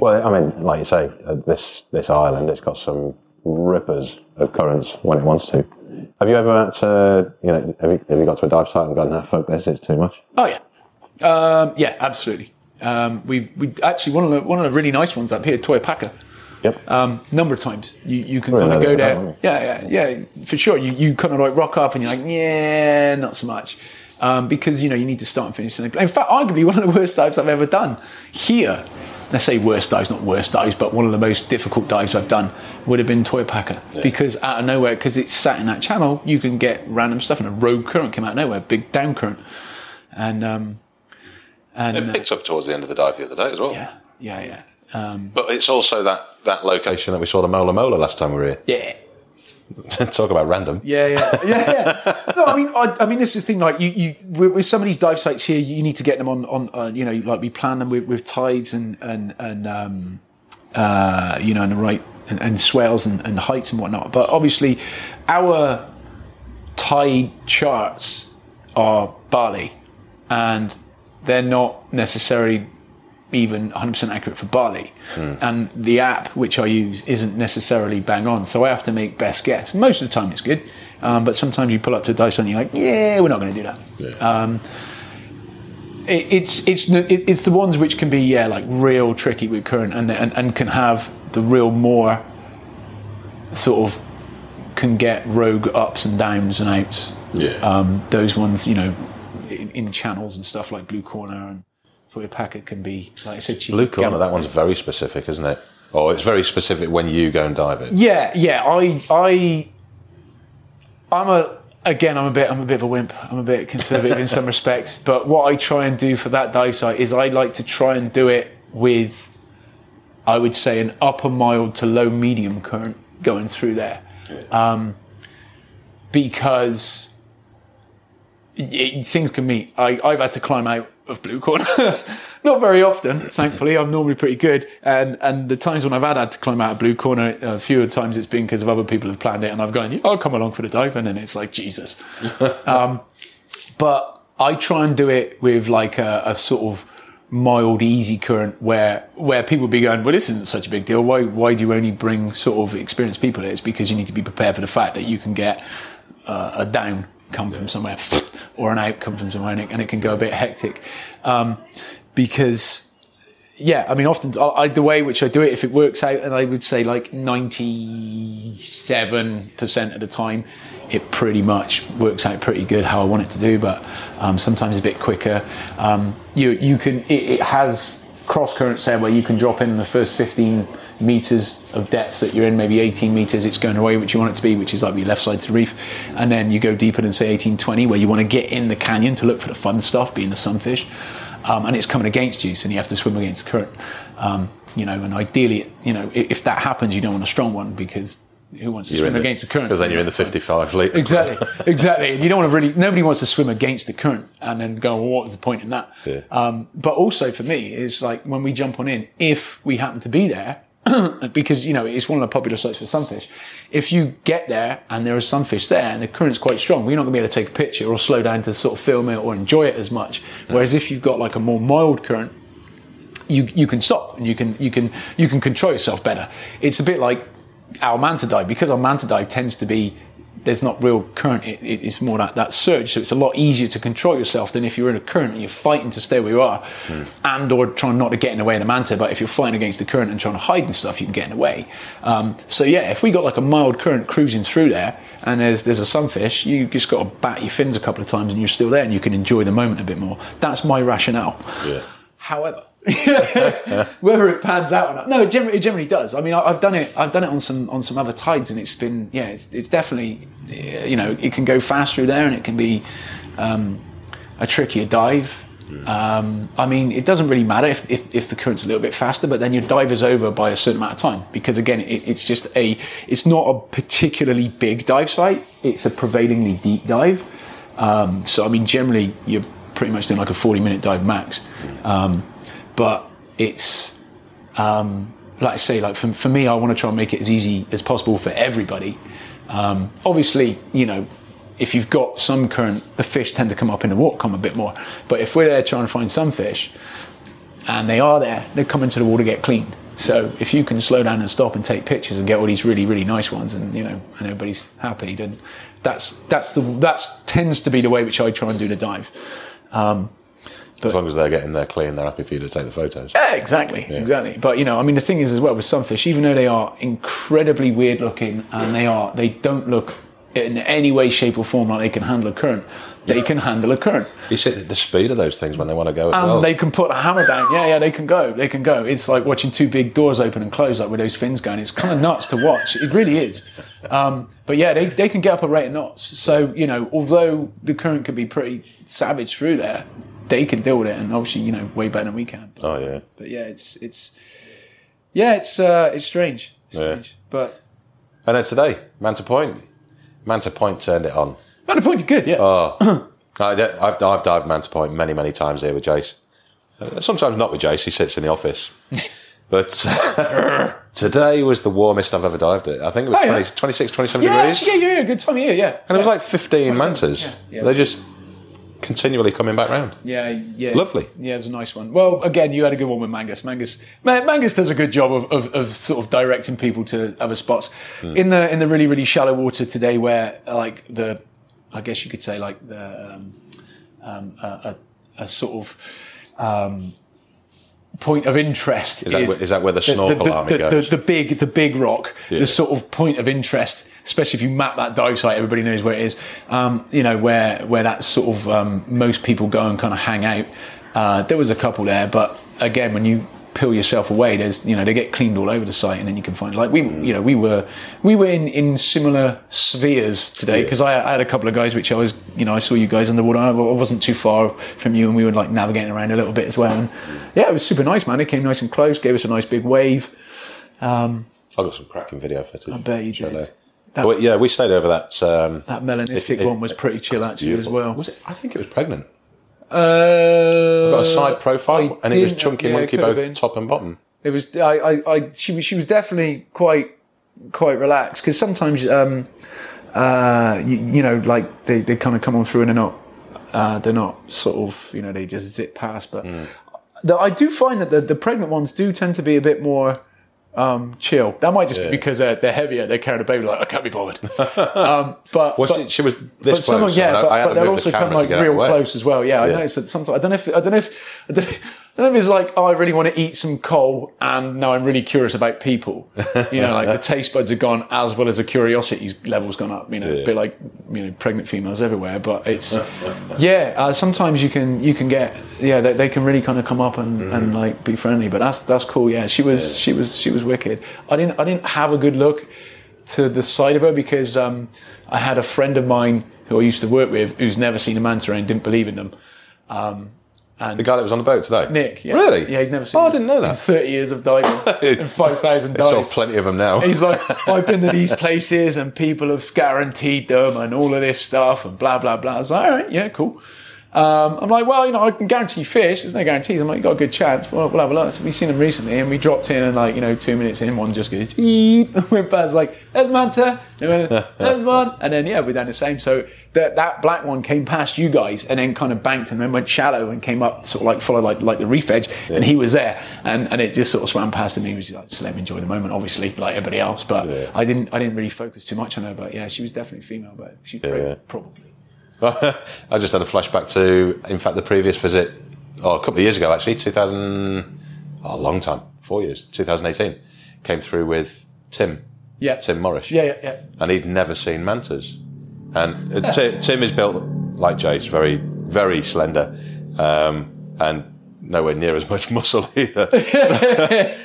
Well, I mean, like you say, this island, it's got some rippers of currents when it wants to. Have you ever had to, have you got to a dive site and gone, no, fuck this, it's too much? Oh, yeah. Absolutely. We actually, one of the really nice ones up here, Toyapakeh. Yep. Number of times you can kind of go there. Yeah, for sure. You kind of like rock up and you're like, yeah, not so much. Because, you need to start and finish. In fact, arguably one of the worst dives I've ever done here. I say worst dives, not worst dives, but one of the most difficult dives I've done would have been Toyapakeh. Yeah. Because out of nowhere, because it's sat in that channel, you can get random stuff and a rogue current came out of nowhere, big down current. And it picked up towards the end of the dive the other day as well. Yeah. But it's also that location that we saw the Mola Mola last time we were here. Yeah. Talk about random. Yeah. No, I mean, this is the thing. Like you, with some of these dive sites here, you need to get them on like we plan them with tides and the right and swells and heights and whatnot. But obviously, our tide charts are Bali, and they're not necessarily even 100% accurate for Bali. And the app which I use isn't necessarily bang on, so I have to make best guess. Most of the time it's good, but sometimes you pull up to a dive site and you're like, we're not going to do that. It's the ones which can be like real tricky with current and can have the real more sort of can get rogue ups and downs and outs. Those ones in channels and stuff like Blue Corner and Toyapakeh can be, like I said, cheap. Blue Corner, that one's very specific, isn't it? Or it's very specific when you go and dive it. Yeah. I'm a bit of a wimp. I'm a bit conservative in some respects. But what I try and do for that dive site is I like to try and do it with, I would say, an upper mild to low medium current going through there, because think of me. I've had to climb out of Blue Corner. Not very often, thankfully. I'm normally pretty good. And the times when I've had to climb out of Blue Corner, a few times it's been because of other people have planned it and I've gone, I'll come along for the dive. And then it's like, Jesus. But I try and do it with like a sort of mild, easy current where people be going, well, this isn't such a big deal. Why do you only bring sort of experienced people? It's because you need to be prepared for the fact that you can get a down come from somewhere or an out come from somewhere and it can go a bit hectic, because often the way which I do it, if it works out, and I would say like 97% of the time it pretty much works out pretty good how I want it to do, but sometimes a bit quicker. You can, it has cross currents there where you can drop in the first 15 meters of depth that you're in, maybe 18 meters it's going away which you want it to be, which is like your left side to the reef, and then you go deeper than say 18-20 where you want to get in the canyon to look for the fun stuff being the sunfish, and it's coming against you, so you have to swim against the current, and ideally if that happens you don't want a strong one because who wants to swim against the current? Because then you're in the 55 litre. Exactly. And you don't want to nobody wants to swim against the current and then go, well, what was the point in that? Yeah. But also for me, it's like when we jump on in, if we happen to be there, because, it's one of the popular sites for sunfish. If you get there and there is sunfish there and the current's quite strong, well, you're not going to be able to take a picture or slow down to sort of film it or enjoy it as much. Whereas if you've got like a more mild current, you can stop and you can control yourself better. It's a bit like our manta dive, because our manta dive tends to be, there's not real current, it's more that surge, so it's a lot easier to control yourself than if you're in a current and you're fighting to stay where you are and or trying not to get in the way of the manta. But if you're fighting against the current and trying to hide and stuff, you can get in the way. If we got like a mild current cruising through there and there's a sunfish, you just got to bat your fins a couple of times and you're still there and you can enjoy the moment a bit more. That's my rationale. However, Whether it pans out or not. No, it generally does. I mean, I've done it on some other tides, and it's been, yeah, it's definitely, you know, it can go fast through there, and it can be a trickier dive. I mean, it doesn't really matter if the current's a little bit faster, but then your dive is over by a certain amount of time, because again, it's not a particularly big dive site. It's a prevailingly deep dive. So I mean, generally you're pretty much doing like a 40-minute dive max. But it's, like I say, like for me, I want to try and make it as easy as possible for everybody. Obviously, you know, if you've got some current, the fish tend to come up in the water, come a bit more. But if we're there trying to find some fish, and they are there, they come into the water, get cleaned. So if you can slow down and stop and take pictures and get all these really, really nice ones, and you know, and everybody's happy, then that tends to be the way which I try and do the dive. But as long as they're getting there clean, they're happy for you to take the photos. Exactly. But, you know, I mean, the thing is as well with some fish, even though they are incredibly weird looking and they don't look in any way, shape or form like they can handle a current, they can handle a current. You see the speed of those things when they want to go as well. And they can put a hammer down. Yeah, they can go. It's like watching two big doors open and close, like with those fins going. It's kind of nuts to watch. It really is. But yeah, they can get up a rate of knots. So, you know, although the current can be pretty savage through there, they can deal with it, and obviously, you know, way better than we can. But, but yeah, it's strange. It's strange. Yeah. But and then today, Manta Point turned it on. Manta Point, you're good, yeah. Oh, I've dived Manta Point many, many times here with Jace. Sometimes not with Jace; he sits in the office. But today was the warmest I've ever dived it. I think it was 26, 27 degrees. Actually, yeah, good time of year, yeah. And it was like 15 mantas. Yeah. They just continually coming back round. Yeah. Lovely. Yeah, it was a nice one. Well, again, you had a good one with Mangus. Mangus does a good job of sort of directing people to other spots. In the really, really shallow water today where, like, the, I guess you could say, like, the a sort of point of interest is that where the snorkel army goes? The big rock, the sort of point of interest, especially if you map that dive site, everybody knows where it is, you know, where that sort of most people go and kind of hang out. There was a couple there, but again, when you peel yourself away, there's, you know, they get cleaned all over the site, and then you can find, like, we were in similar spheres today, because I had a couple of guys which I was, you know, I saw you guys underwater, I wasn't too far from you, and we were like navigating around a little bit as well, and yeah, it was super nice, man. It came nice and close, gave us a nice big wave. I got some cracking video footage. I bet you did. We stayed over that. That melanistic one was pretty chill, actually, beautiful. As well. Was it? I think it was pregnant. I've got a side profile, and it was Chunky Monkey both top and bottom. It was. She was definitely quite relaxed, because sometimes you know, like they kind of come on through and they're not sort of, you know, they just zip past. But I do find that the pregnant ones do tend to be a bit more chill. That might just be because they're heavier, they're carrying a baby, like, I can't be bothered. But they're also kind of like real close as well. I noticed that sometimes. I don't know if it's like, I really want to eat some coal, and now I'm really curious about people. You know, like the taste buds are gone, as well as the curiosity level's gone up. You know, a bit like, you know, pregnant females everywhere. But it's sometimes you can get they can really kind of come up and like be friendly. But that's cool. Yeah, she was wicked. I didn't have a good look to the side of her, because I had a friend of mine who I used to work with who's never seen a manta and didn't believe in them. And the guy that was on the boat today? Nick, yeah. Really? Yeah, he'd never seen it. I didn't know that. 30 years of diving and 5,000 dives. I saw plenty of them now. He's like, I've been to these places and people have guaranteed them and all of this stuff and blah, blah, blah. I was like, all right, yeah, cool. I'm like, well, you know, I can guarantee fish. There's no guarantees. I'm like, you got a good chance. Well, we'll have a look. So we've seen them recently, and we dropped in, and like, you know, 2 minutes in, one just goes, and went past, like, there's manta, there's one, and then we're done the same. So that black one came past you guys, and then kind of banked, and then went shallow, and came up, sort of like followed like the reef edge, and he was there, and it just sort of swam past, and he was like, just let him enjoy the moment, obviously, like everybody else. But I didn't really focus too much on her, but she was definitely female, but she's probably. I just had a flashback to, in fact, the previous visit, a couple of years ago, actually, 2018, came through with Tim Morris. Yeah. And he'd never seen mantas. And Tim is built like Jace, very, very slender. And nowhere near as much muscle either.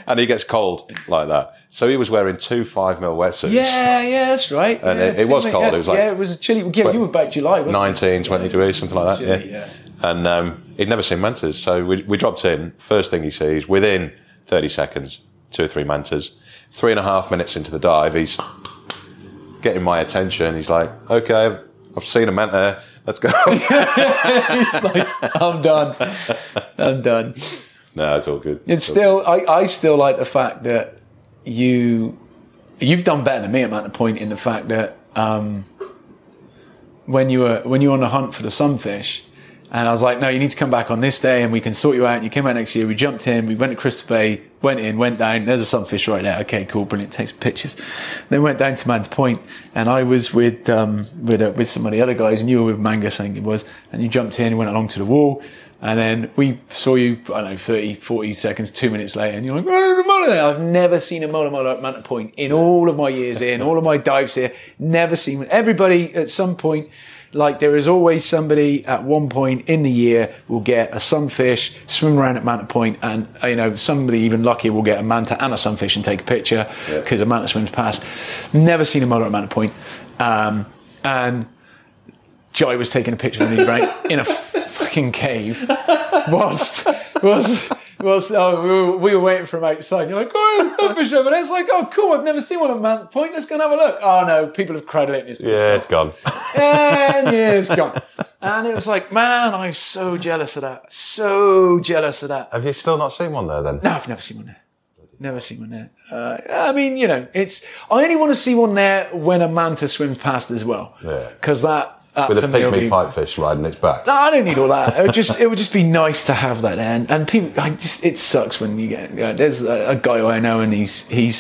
And he gets cold like that. So he was wearing two 5mm wetsuits. Yeah, that's right. And it was cold. Yeah, it was like... Yeah, it was a chilly... Yeah, you were back July, wasn't 19, 20 degrees, something like that. Chilly, yeah. And he'd never seen mantas. So we dropped in. First thing he sees, within 30 seconds, 2 or 3 mantas. 3.5 minutes into the dive, he's getting my attention. He's like, okay, I've seen a manta. Let's go. He's like, I'm done. No, it's all good. It's still, I still like the fact that you've done better than me at Manta Point in the fact that when you were on the hunt for the sunfish, and I was like, no, you need to come back on this day and we can sort you out. And you came out next year, we jumped in, we went to Crystal Bay, went in, went down, there's a sunfish right there. Okay, cool, brilliant, take some pictures. Then went down to Manta Point, and I was with some of the other guys, and you were with Mangus, I think it was, and you jumped in, went along to the wall, and then we saw you, I don't know, 30, 40 seconds, 2 minutes later, and you're like, Mola Mola! I've never seen a Mola Mola at Manta Point in all of my years here, in all of my dives here, never seen one. Everybody at some point... Like, there is always somebody at one point in the year will get a sunfish, swim around at Manta Point, and, you know, somebody even luckier will get a manta and a sunfish and take a picture because a manta swims past. Never seen a manta at Manta Point. And Jai was taking a picture of me, right, in a fucking cave we were waiting from outside. You're like, oh, there's sunfish over there. It's like, oh, cool, I've never seen one at Manta Point. Let's go and have a look. Oh, no, people have crowded it in this place. Yeah, it's gone. And yeah, it's gone. And it was like, man, I'm so jealous of that. So jealous of that. Have you still not seen one there, then? No, I've never seen one there. Never seen one there. I mean, you know, it's... I only want to see one there when a manta swims past as well. Yeah. Because that... With a pygmy pipefish riding its back. No, I don't need all that. It would just be nice to have that. And people, it sucks when you get. There's a guy I know, and he's he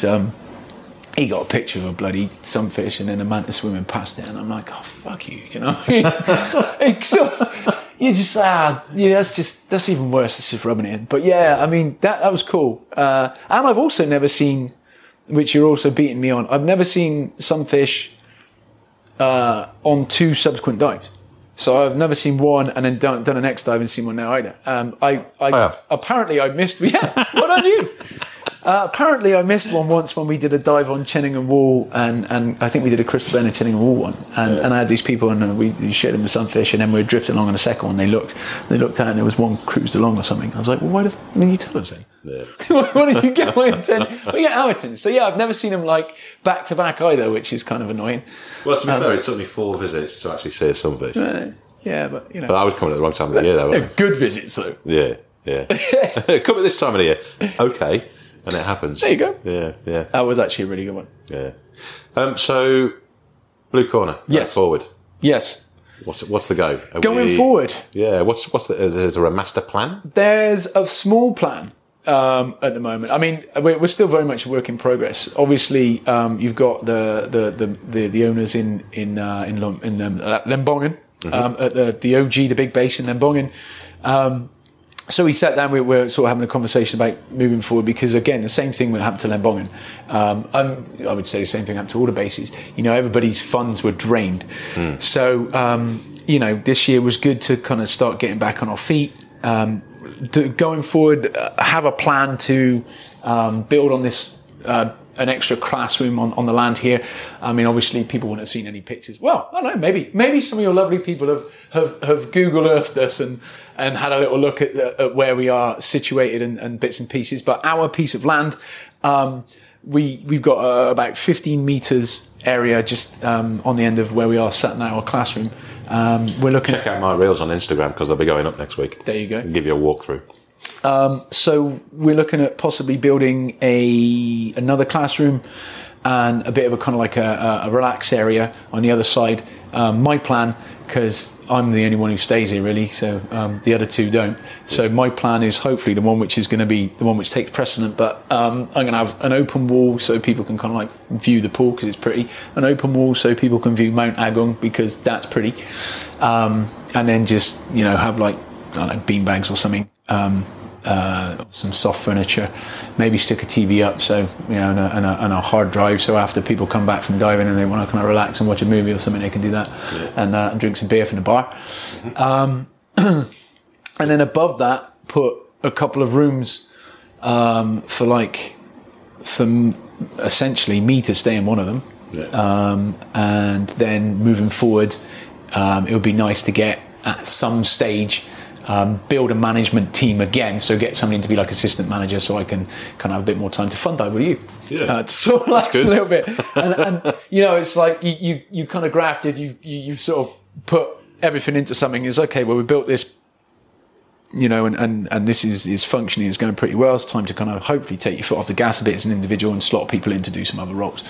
got a picture of a bloody sunfish and then a manta swimming past it, and I'm like, oh fuck you, you know. You just that's even worse. It's just rubbing it in. But yeah, I mean that was cool. And I've also never seen, which you're also beating me on. I've never seen sunfish. On 2 subsequent dives. So I've never seen one and then done a next dive and seen one now either. Apparently I missed... Yeah, what on you? Apparently I missed one once when we did a dive on Ceningan Wall and I think we did a Crystal Bay and Ceningan Wall one. And I had these people and we shared them with sunfish and then we were drifting along on the second one. They looked out and there was one cruised along or something. I was like, well, why didn't you tell us then? Yeah. What did you get? We get Howerton. So yeah, I've never seen them like back to back either, which is kind of annoying. Well, to be fair, it took me 4 visits to actually see a sunfish. Yeah, but you know. But I was coming at the wrong time of the year though. They're good visits though. Yeah. Come at this time of the year. Okay. And it happens. There you go. Yeah. That was actually a really good one. Yeah. So, Blue Corner. Yes. Forward. Yes. What's the go? Going forward. Yeah. Is there a master plan? There's a small plan at the moment. I mean, we're still very much a work in progress. Obviously, you've got the owners in Lembongan, at the OG, the big base in Lembongan. So we sat down, we were sort of having a conversation about moving forward because, again, the same thing would happen to Lembongan. I would say the same thing happened to all the bases. You know, everybody's funds were drained. So, you know, this year was good to kind of start getting back on our feet. Going forward, have a plan to build on this an extra classroom on the land here. I mean, obviously, people wouldn't have seen any pictures. Well, I don't know, maybe some of your lovely people have Google Earthed us and had a little look at where we are situated and bits and pieces. But our piece of land, we've got about 15 meters area just on the end of where we are sat now, our classroom. We're looking. Check out my reels on Instagram because they'll be going up next week. There you go. I'll give you a walkthrough. So we're looking at possibly building another classroom and a bit of a kind of like a relax area on the other side. My plan, because I'm the only one who stays here really, so the other 2 don't. So my plan is hopefully the one which is going to be the one which takes precedent, but I'm going to have an open wall so people can kind of like view the pool because it's pretty, an open wall so people can view Mount Agung because that's pretty, and then just, you know, have like, I don't know, beanbags or something, some soft furniture, maybe stick a TV up, so you know, and a hard drive. So after people come back from diving and they want to kind of relax and watch a movie or something, they can do that, and drink some beer from the bar. And then above that, put a couple of rooms for essentially me to stay in one of them. Yeah. And then moving forward, it would be nice to get at some stage build a management team again, so get somebody to be like assistant manager, so I can kind of have a bit more time to fun dive with you. Yeah, so that's a little bit, and you know, it's like you kind of grafted, you sort of put everything into something. It's okay, well, we built this, you know, and this is functioning, it's going pretty well. It's time to kind of hopefully take your foot off the gas a bit as an individual and slot people in to do some other roles.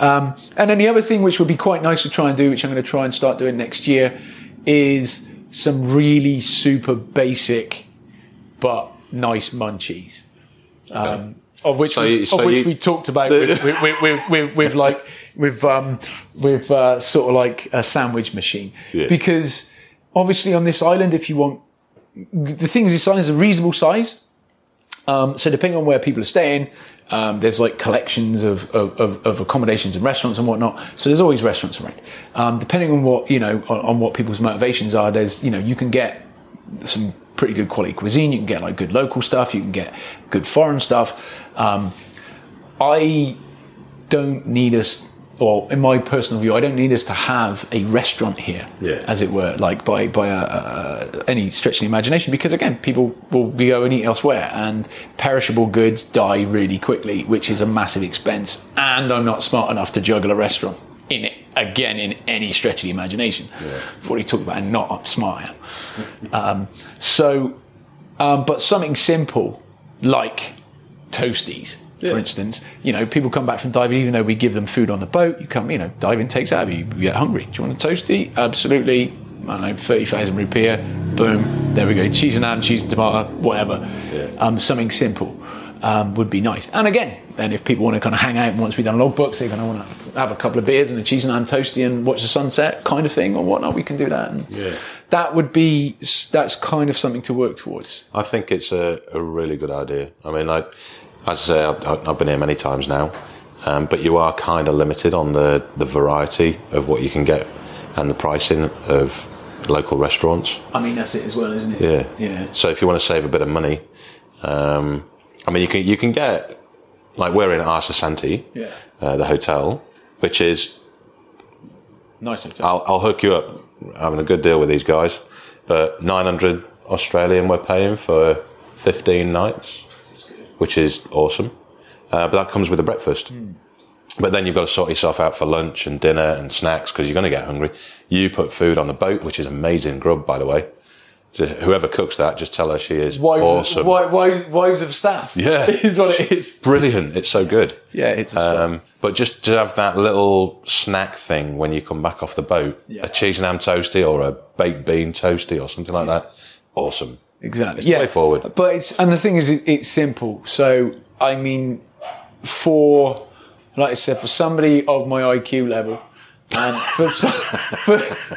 And then the other thing which would be quite nice to try and do, which I'm going to try and start doing next year, is some really super basic but nice munchies, of which we talked about with sort of like a sandwich machine, because obviously on this island, if you want, the thing is, this island is a reasonable size, so depending on where people are staying, there's like collections of accommodations and restaurants and whatnot. So there's always restaurants around. Depending on what, you know, on what people's motivations are, there's, you know, you can get some pretty good quality cuisine. You can get like good local stuff. You can get good foreign stuff. I don't need us, or in my personal view, I don't need us to have a restaurant here, as it were, like by any stretch of the imagination, because again, people will go and eat elsewhere, and perishable goods die really quickly, which is a massive expense, and I'm not smart enough to juggle a restaurant in it, again, in any stretch of the imagination. I've already talked about, and not smart. But something simple like Toasties, for instance, you know, people come back from diving, even though we give them food on the boat, you come, you know, diving takes out of you, you get hungry. Do you want a Toastie? Absolutely. I don't know, 30,000 rupiah, boom, there we go. Cheese and ham, cheese and tomato, whatever. Something simple would be nice. And again, then if people want to kind of hang out, and once we've done logbooks, they're going to want to have a couple of beers and a cheese and ham Toastie and watch the sunset kind of thing or whatnot, we can do that. And that's kind of something to work towards. I think it's a really good idea. I mean, like, as I say, I've been here many times now, but you are kind of limited on the variety of what you can get and the pricing of local restaurants. I mean, that's it as well, isn't it? Yeah. So if you want to save a bit of money, I mean, you can get, like, we're in Arsasanti, the hotel, which is nice hotel. I'll hook you up. Having a good deal with these guys, but 900 Australian we're paying for 15 nights. Which is awesome. But that comes with a breakfast. But then you've got to sort yourself out for lunch and dinner and snacks, because you're going to get hungry. You put food on the boat, which is amazing grub, by the way. Whoever cooks that, just tell her she is awesome. Wives of staff. Yeah. Is what it is. Brilliant. It's so good. Yeah, it's a spot. But just to have that little snack thing when you come back off the boat, a cheese and ham Toastie or a baked bean Toastie or something like that. Awesome. Exactly. It's way forward. But the thing is, it's simple. So, I mean, for somebody of my IQ level, and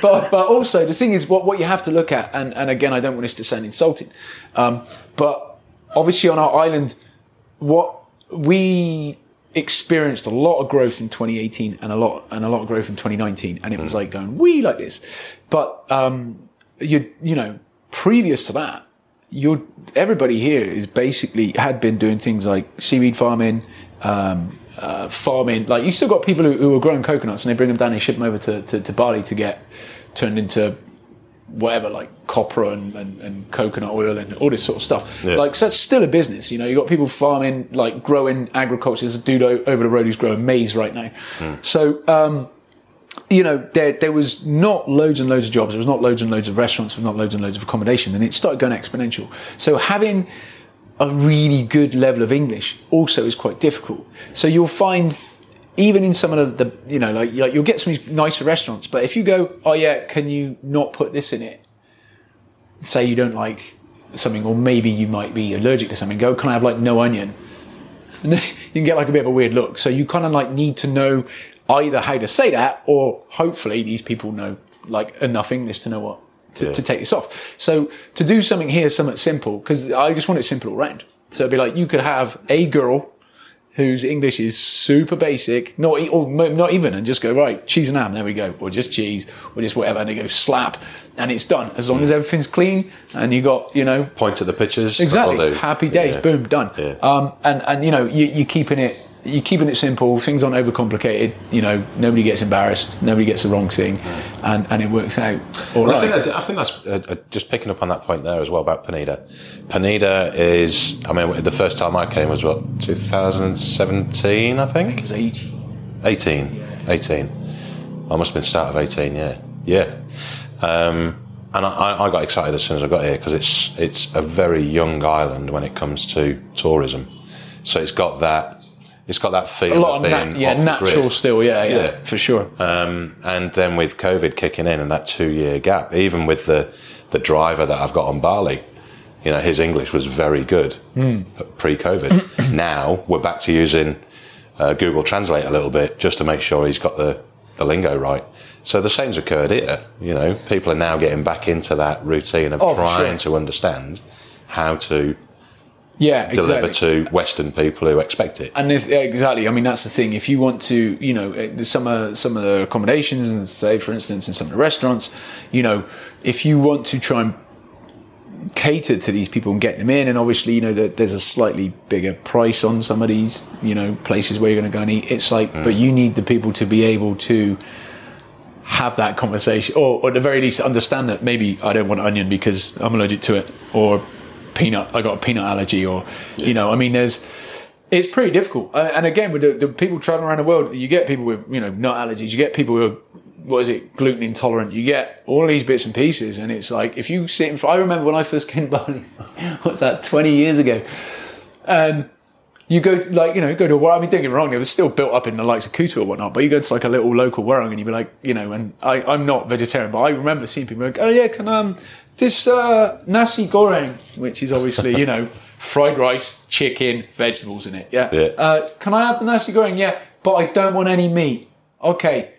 but also the thing is, what you have to look at, and again, I don't want this to sound insulting, but obviously on our island, what we experienced a lot of growth in 2018 and a lot of growth in 2019, and it was like going wee like this, but you know. Previous to that, everybody here is basically had been doing things like seaweed farming, farming. Like, you still got people who are growing coconuts and they bring them down and ship them over to Bali to get turned into whatever, like copra and coconut oil and all this sort of stuff. Yeah. Like, so that's still a business. You know, you got people farming, like growing agriculture. There's a dude over the road who's growing maize right now. So, you know, there was not loads and loads of jobs. There was not loads and loads of restaurants. There was not loads and loads of accommodation. And it started going exponential. So having a really good level of English also is quite difficult. So you'll find, even in some of the you know, like you'll get some nicer restaurants. But if you go, oh, yeah, can you not put this in it? Say you don't like something, or maybe you might be allergic to something. Go, can I have, like, no onion? And then you can get, like, a bit of a weird look. So you kind of, like, need to know either how to say that, or hopefully these people know, like, enough English to know what to take this off. So to do something here somewhat simple, because I just want it simple all round. So it'd be like, you could have a girl whose English is super basic, not even, and just go, right, cheese and ham, there we go, or just cheese, or just whatever, and they go slap, and it's done. As long as everything's clean, and you got, point to the pictures. Exactly. Happy days, boom, done. Yeah. And you're keeping it simple, things aren't overcomplicated, nobody gets embarrassed, nobody gets the wrong thing, and it works out all right. I think that's just picking up on that point there as well about Penida. Penida is, the first time I came was, 2017, I think? It was 18. I must have been start of 18, yeah. And I got excited as soon as I got here, because it's a very young island when it comes to tourism. So it's got that feel a lot of being natural still, yeah, for sure. And then with COVID kicking in and that 2-year gap, even with the driver that I've got on Bali, his English was very good pre-COVID. Now we're back to using Google Translate a little bit just to make sure he's got the lingo right. So the same's occurred here. People are now getting back into that routine of trying to understand how to. Yeah, exactly. Deliver to Western people who expect it. And exactly. That's the thing. If you want to, some of the accommodations, and say, for instance, in some of the restaurants, if you want to try and cater to these people and get them in, and obviously, there's a slightly bigger price on some of these, places where you're going to go and eat. It's like, but you need the people to be able to have that conversation, or at the very least understand that maybe I don't want onion because I'm allergic to it, or peanut, I got a peanut allergy, or it's pretty difficult. And again, with the people traveling around the world, you get people with nut allergies, you get people who are gluten intolerant, you get all these bits and pieces, and it's like if you sit in front, I remember when I first came to Bali, what's that, 20 years ago, and you go to, go to a warung, don't get me wrong, it was still built up in the likes of Kuta or whatnot, but you go to a little local warung and you'd be like, and I'm not vegetarian, but I remember seeing people like, oh yeah, can this nasi goreng, which is obviously, fried rice, chicken, vegetables in it, yeah. Can I have the nasi goreng? Yeah, but I don't want any meat. Okay.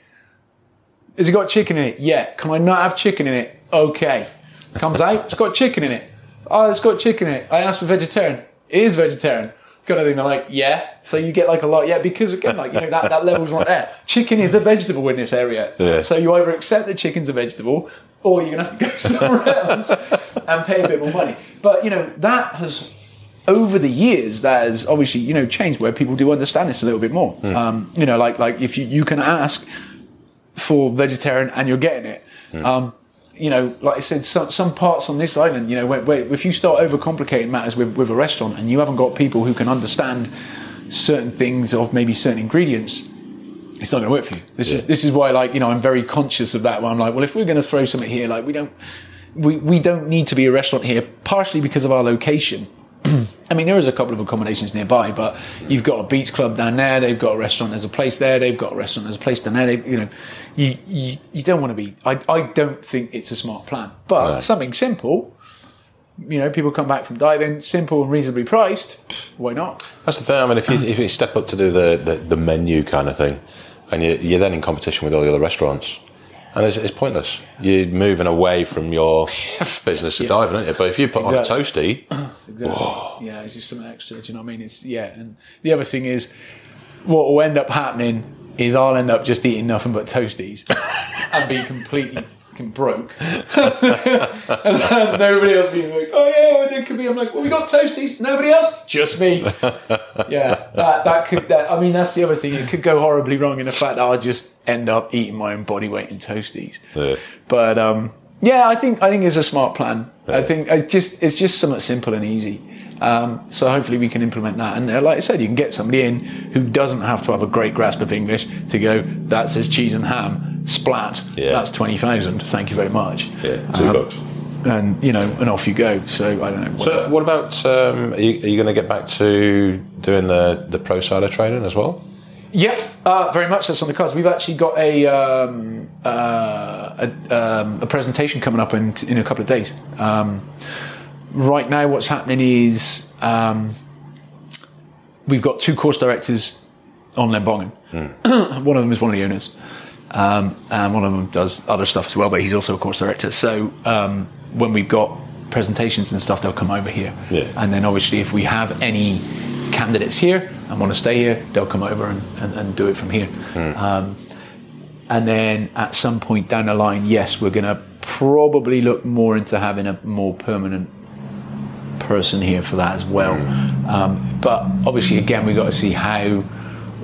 Has it got chicken in it? Yeah. Can I not have chicken in it? Okay. Comes out, it's got chicken in it. Oh, it's got chicken in it. I asked for vegetarian. It is vegetarian. Kind of thing, so you get a lot, because again, that level's not there. Chicken is a vegetable in this area, so you either accept that chicken's a vegetable, or you're gonna have to go somewhere else and pay a bit more money. But that has, over the years, that has obviously changed where people do understand this a little bit more. If you can ask for vegetarian and you're getting it. Like I said, some parts on this island, where if you start overcomplicating matters with a restaurant and you haven't got people who can understand certain things of maybe certain ingredients, it's not going to work for you. This is why, I'm very conscious of that. Where I'm like, well, if we're going to throw something here, we don't need to be a restaurant here, partially because of our location. There is a couple of accommodations nearby, but you've got a beach club down there. They've got a restaurant. There's a place there. They've got a restaurant. There's a place down there. You don't want to be. I don't think it's a smart plan. But something simple, people come back from diving, simple and reasonably priced. Why not? That's the thing. If you step up to do the menu kind of thing, and you're then in competition with all the other restaurants. And it's pointless. You're moving away from your business of diving, isn't it? But if you put on a toasty, yeah, it's just something extra. Do you know what I mean? And the other thing is, what will end up happening is I'll end up just eating nothing but toasties and be completely fucking broke. And nobody else being like, oh yeah, and it could be. I'm like, well, we got toasties. Nobody else, just me. Yeah, that could. That's the other thing. It could go horribly wrong in the fact that I just end up eating my own body weight in toasties. Yeah. But I think it's a smart plan. Yeah. I think it's just somewhat simple and easy. So hopefully we can implement that. And like I said, you can get somebody in who doesn't have to have a great grasp of English to go, that says cheese and ham, splat. Yeah. That's 20,000. Thank you very much. Yeah, $2. And and off you go. So I don't know. So what about? Are you going to get back to doing the pro sider training as well? Yeah, very much. That's on the cards. We've actually got a presentation coming up in a couple of days. Right now, what's happening is we've got 2 course directors on Lembongan. One of them is one of the owners, and one of them does other stuff as well. But he's also a course director. So when we've got presentations and stuff, they'll come over here. Yeah. And then obviously, if we have any candidates here and want to stay here, they'll come over and do it from here. And then at some point down the line, yes, we're going to probably look more into having a more permanent person here for that as well. But obviously, again, we've got to see how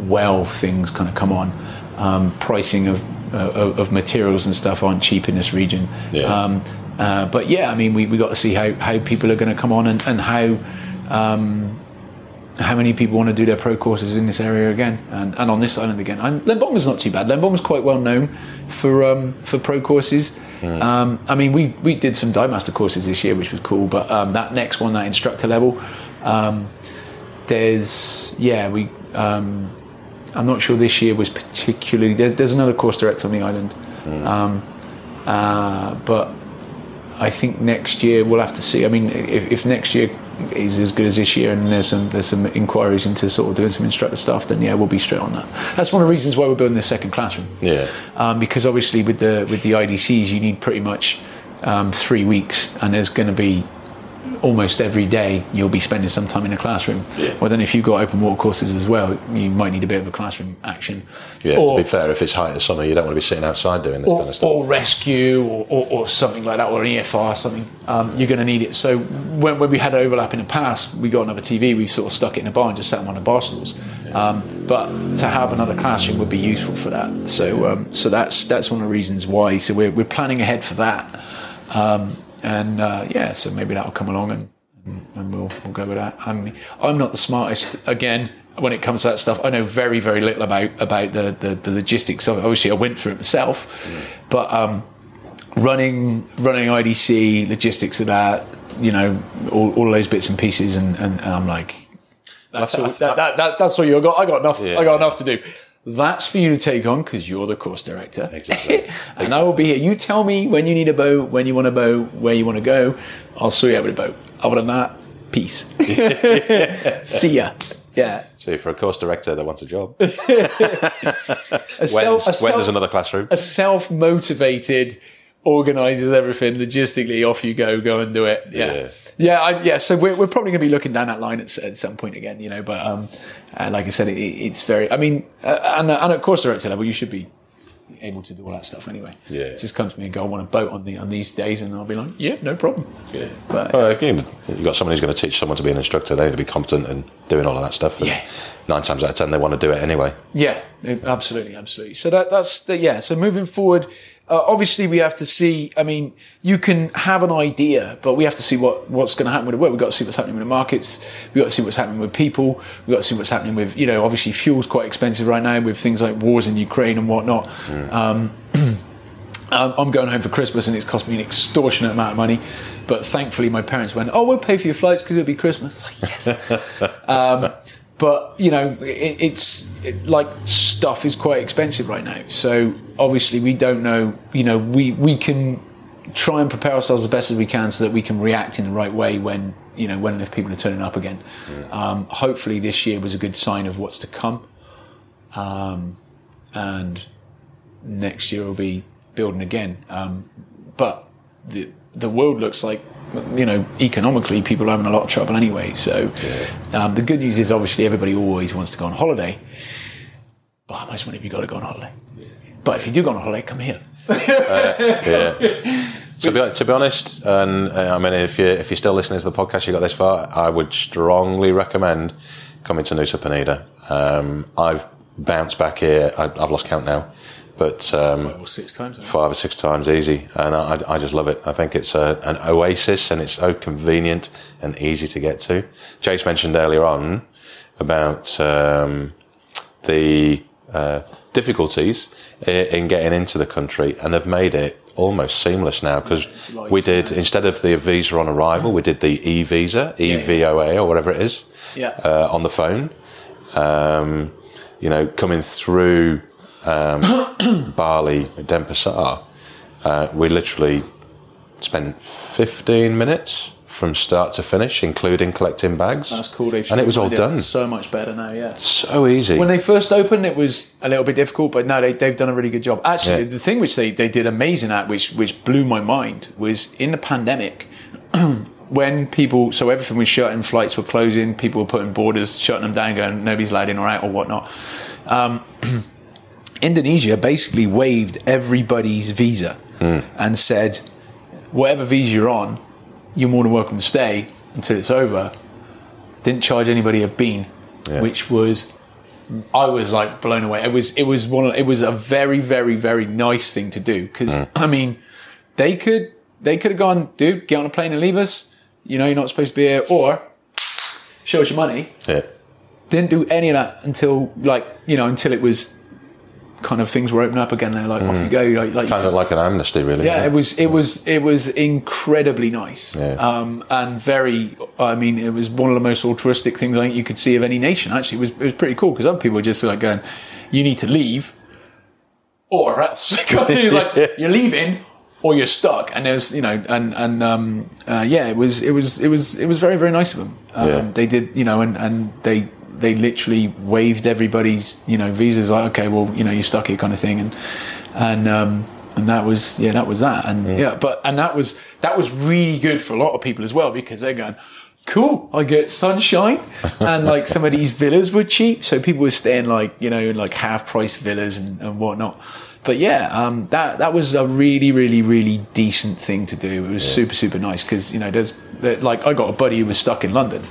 well things kind of come on. Pricing of materials and stuff aren't cheap in this region. But yeah, I mean, we got to see how people are going to come on and how many people want to do their pro courses in this area again and on this island again. Lembongan's not too bad. Lembongan's quite well known for pro courses. I mean, we did some dive master courses this year, which was cool. But that next one, that instructor level, I'm not sure this year was particularly. There's another course director on the island, but I think next year we'll have to see. I mean, if next year is as good as this year, and there's some inquiries into sort of doing some instructor stuff, then yeah, we'll be straight on that. That's one of the reasons why we're building this second classroom. Because obviously with the IDCs, you need pretty much 3 weeks, and there's going to be almost every day you'll be spending some time in a classroom. Well, then if you've got open water courses as well, you might need a bit of a classroom action. Or, to be fair, if it's height of summer, you don't want to be sitting outside doing this kind of stuff. Or rescue or something like that, or an EFR or something. You're going to need it. So when we had overlap in the past, we got another TV, we sort of stuck it in a bar and just sat on one of the bar stools. But to have another classroom would be useful for that. So so that's one of the reasons why. So we're planning ahead for that. So maybe that'll come along and we'll go with that. I mean, I'm not the smartest, again, when it comes to that stuff. I know very, very little about the logistics of it. Obviously, I went through it myself, but running IDC, logistics of that, you know, all those bits and pieces, and I'm like, that's all you got. I got enough to do. That's for you to take on because you're the course director. Exactly. I will be here. You tell me when you need a boat, when you want a boat, where you want to go. I'll sort you out with a boat. Other than that, peace. See ya. Yeah. So for a course director that wants a job, when there's another classroom, a self-motivated organises everything logistically. Off you go and do it. So we're probably going to be looking down that line at some point again, you know. But like I said, it's very. I mean, and at course director level, you should be able to do all that stuff anyway. Yeah, just come to me and go, I want a boat on these days, and I'll be like, yeah, no problem. Yeah, but again, you've got someone who's going to teach someone to be an instructor. They need to be competent and doing all of that stuff. And 9 times out of 10, they want to do it anyway. Yeah, absolutely. So that's. So moving forward. Obviously, we have to see. I mean, you can have an idea, but we have to see what's going to happen with the world. We've got to see what's happening with the markets. We've got to see what's happening with people. We've got to see what's happening with, you know, obviously fuel's quite expensive right now with things like wars in Ukraine and whatnot. I'm going home for Christmas, and it's cost me an extortionate amount of money. But thankfully, my parents went, "Oh, we'll pay for your flights because it'll be Christmas." It's like, yes. But, you know, stuff is quite expensive right now. So obviously we don't know, you know, we can try and prepare ourselves the best as we can so that we can react in the right way when and if people are turning up again. Hopefully this year was a good sign of what's to come. And next year we'll be building again. But the world looks like, you know, economically people are having a lot of trouble anyway, so the good news is obviously everybody always wants to go on holiday, but how much money have you got to go on holiday? But if you do go on holiday, come here. To be honest, and I mean, if you're still listening to the podcast, you got this far, I would strongly recommend coming to Nusa Penida. I've bounced back here, I've lost count now, but 5 or 6 times, easy, and I just love it. I think it's an oasis, and it's so convenient and easy to get to. Jace mentioned earlier on about the difficulties in getting into the country, and they've made it almost seamless now, because we did, instead of the visa on arrival, we did the e-visa, EVOA or whatever it is, on the phone. You know, coming through Bali, Denpasar, we literally spent 15 minutes from start to finish, including collecting bags. That's cool. And it was all done. So much better now, yeah. So easy. When they first opened, it was a little bit difficult, but no, they've done a really good job. Actually, the thing which they did amazing at, which blew my mind, was in the pandemic, when people, so everything was shutting, flights were closing, people were putting borders, shutting them down, going, nobody's allowed in or out or whatnot. Indonesia basically waived everybody's visa and said, whatever visa you're on, you're more than welcome to stay until it's over. Didn't charge anybody a bean, which was, I was like blown away. It was a very, very, very nice thing to do. Cause I mean, they could have gone, dude, get on a plane and leave us. You know, you're not supposed to be here, or show us your money. Yeah. Didn't do any of that until until it was kind of things were opening up again. They're like, off you go. Like kind of like an amnesty, really. Yeah, it was incredibly nice. Yeah. And very, I mean, it was one of the most altruistic things I think you could see of any nation. Actually, it was pretty cool because other people were just like going, you need to leave or else. You're leaving or you're stuck. And there's, it was very, very nice of them. They did, they literally waived everybody's, visas. Like, okay, well, you're stuck here, kind of thing, and that was that, and that was really good for a lot of people as well because they're going, cool, I get sunshine, and like some of these villas were cheap, so people were staying in half price villas and whatnot. But that was a really, really, really decent thing to do. It was super, super nice because I got a buddy who was stuck in London,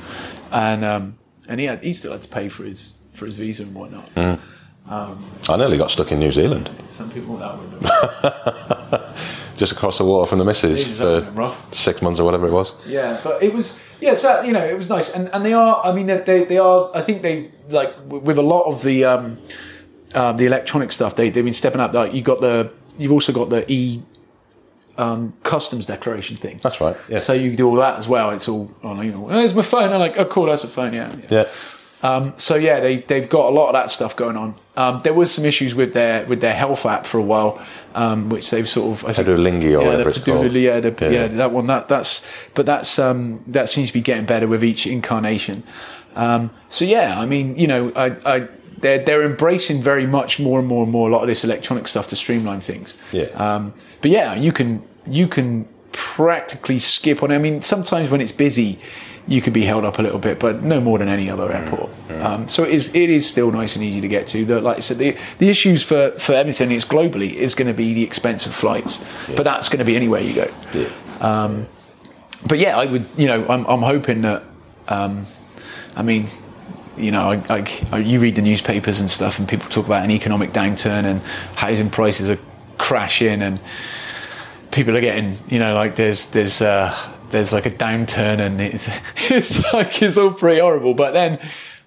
and he still had to pay for his visa and whatnot. Mm. I nearly got stuck in New Zealand. Some people that would have. Just across the water from the missus for 6 months or whatever it was. Yeah, but it was so it was nice, and they are. I mean, they are. I think they with a lot of the electronic stuff. They've been stepping up. Like you've also got the customs declaration thing. That's right. Yeah. So you do all that as well. It's all on. There's my phone. I'm like, oh, cool, that's a phone. Yeah. So yeah, they've got a lot of that stuff going on. There was some issues with their health app for a while, which they've sort of. I think, Padulingi or whatever it's called. Yeah, that one. That seems to be getting better with each incarnation. So yeah, I mean, They're embracing very much more and more and more a lot of this electronic stuff to streamline things. Yeah. But yeah, you can practically skip on. I mean, sometimes when it's busy, you could be held up a little bit, but no more than any other airport. So it is still nice and easy to get to. Like I said, the issues for everything is globally is going to be the expensive flights, but that's going to be anywhere you go. Yeah. But yeah, I would. I'm hoping that. I mean. You read the newspapers and stuff, and people talk about an economic downturn, and housing prices are crashing, and people are getting, there's like a downturn, and it's all pretty horrible. But then,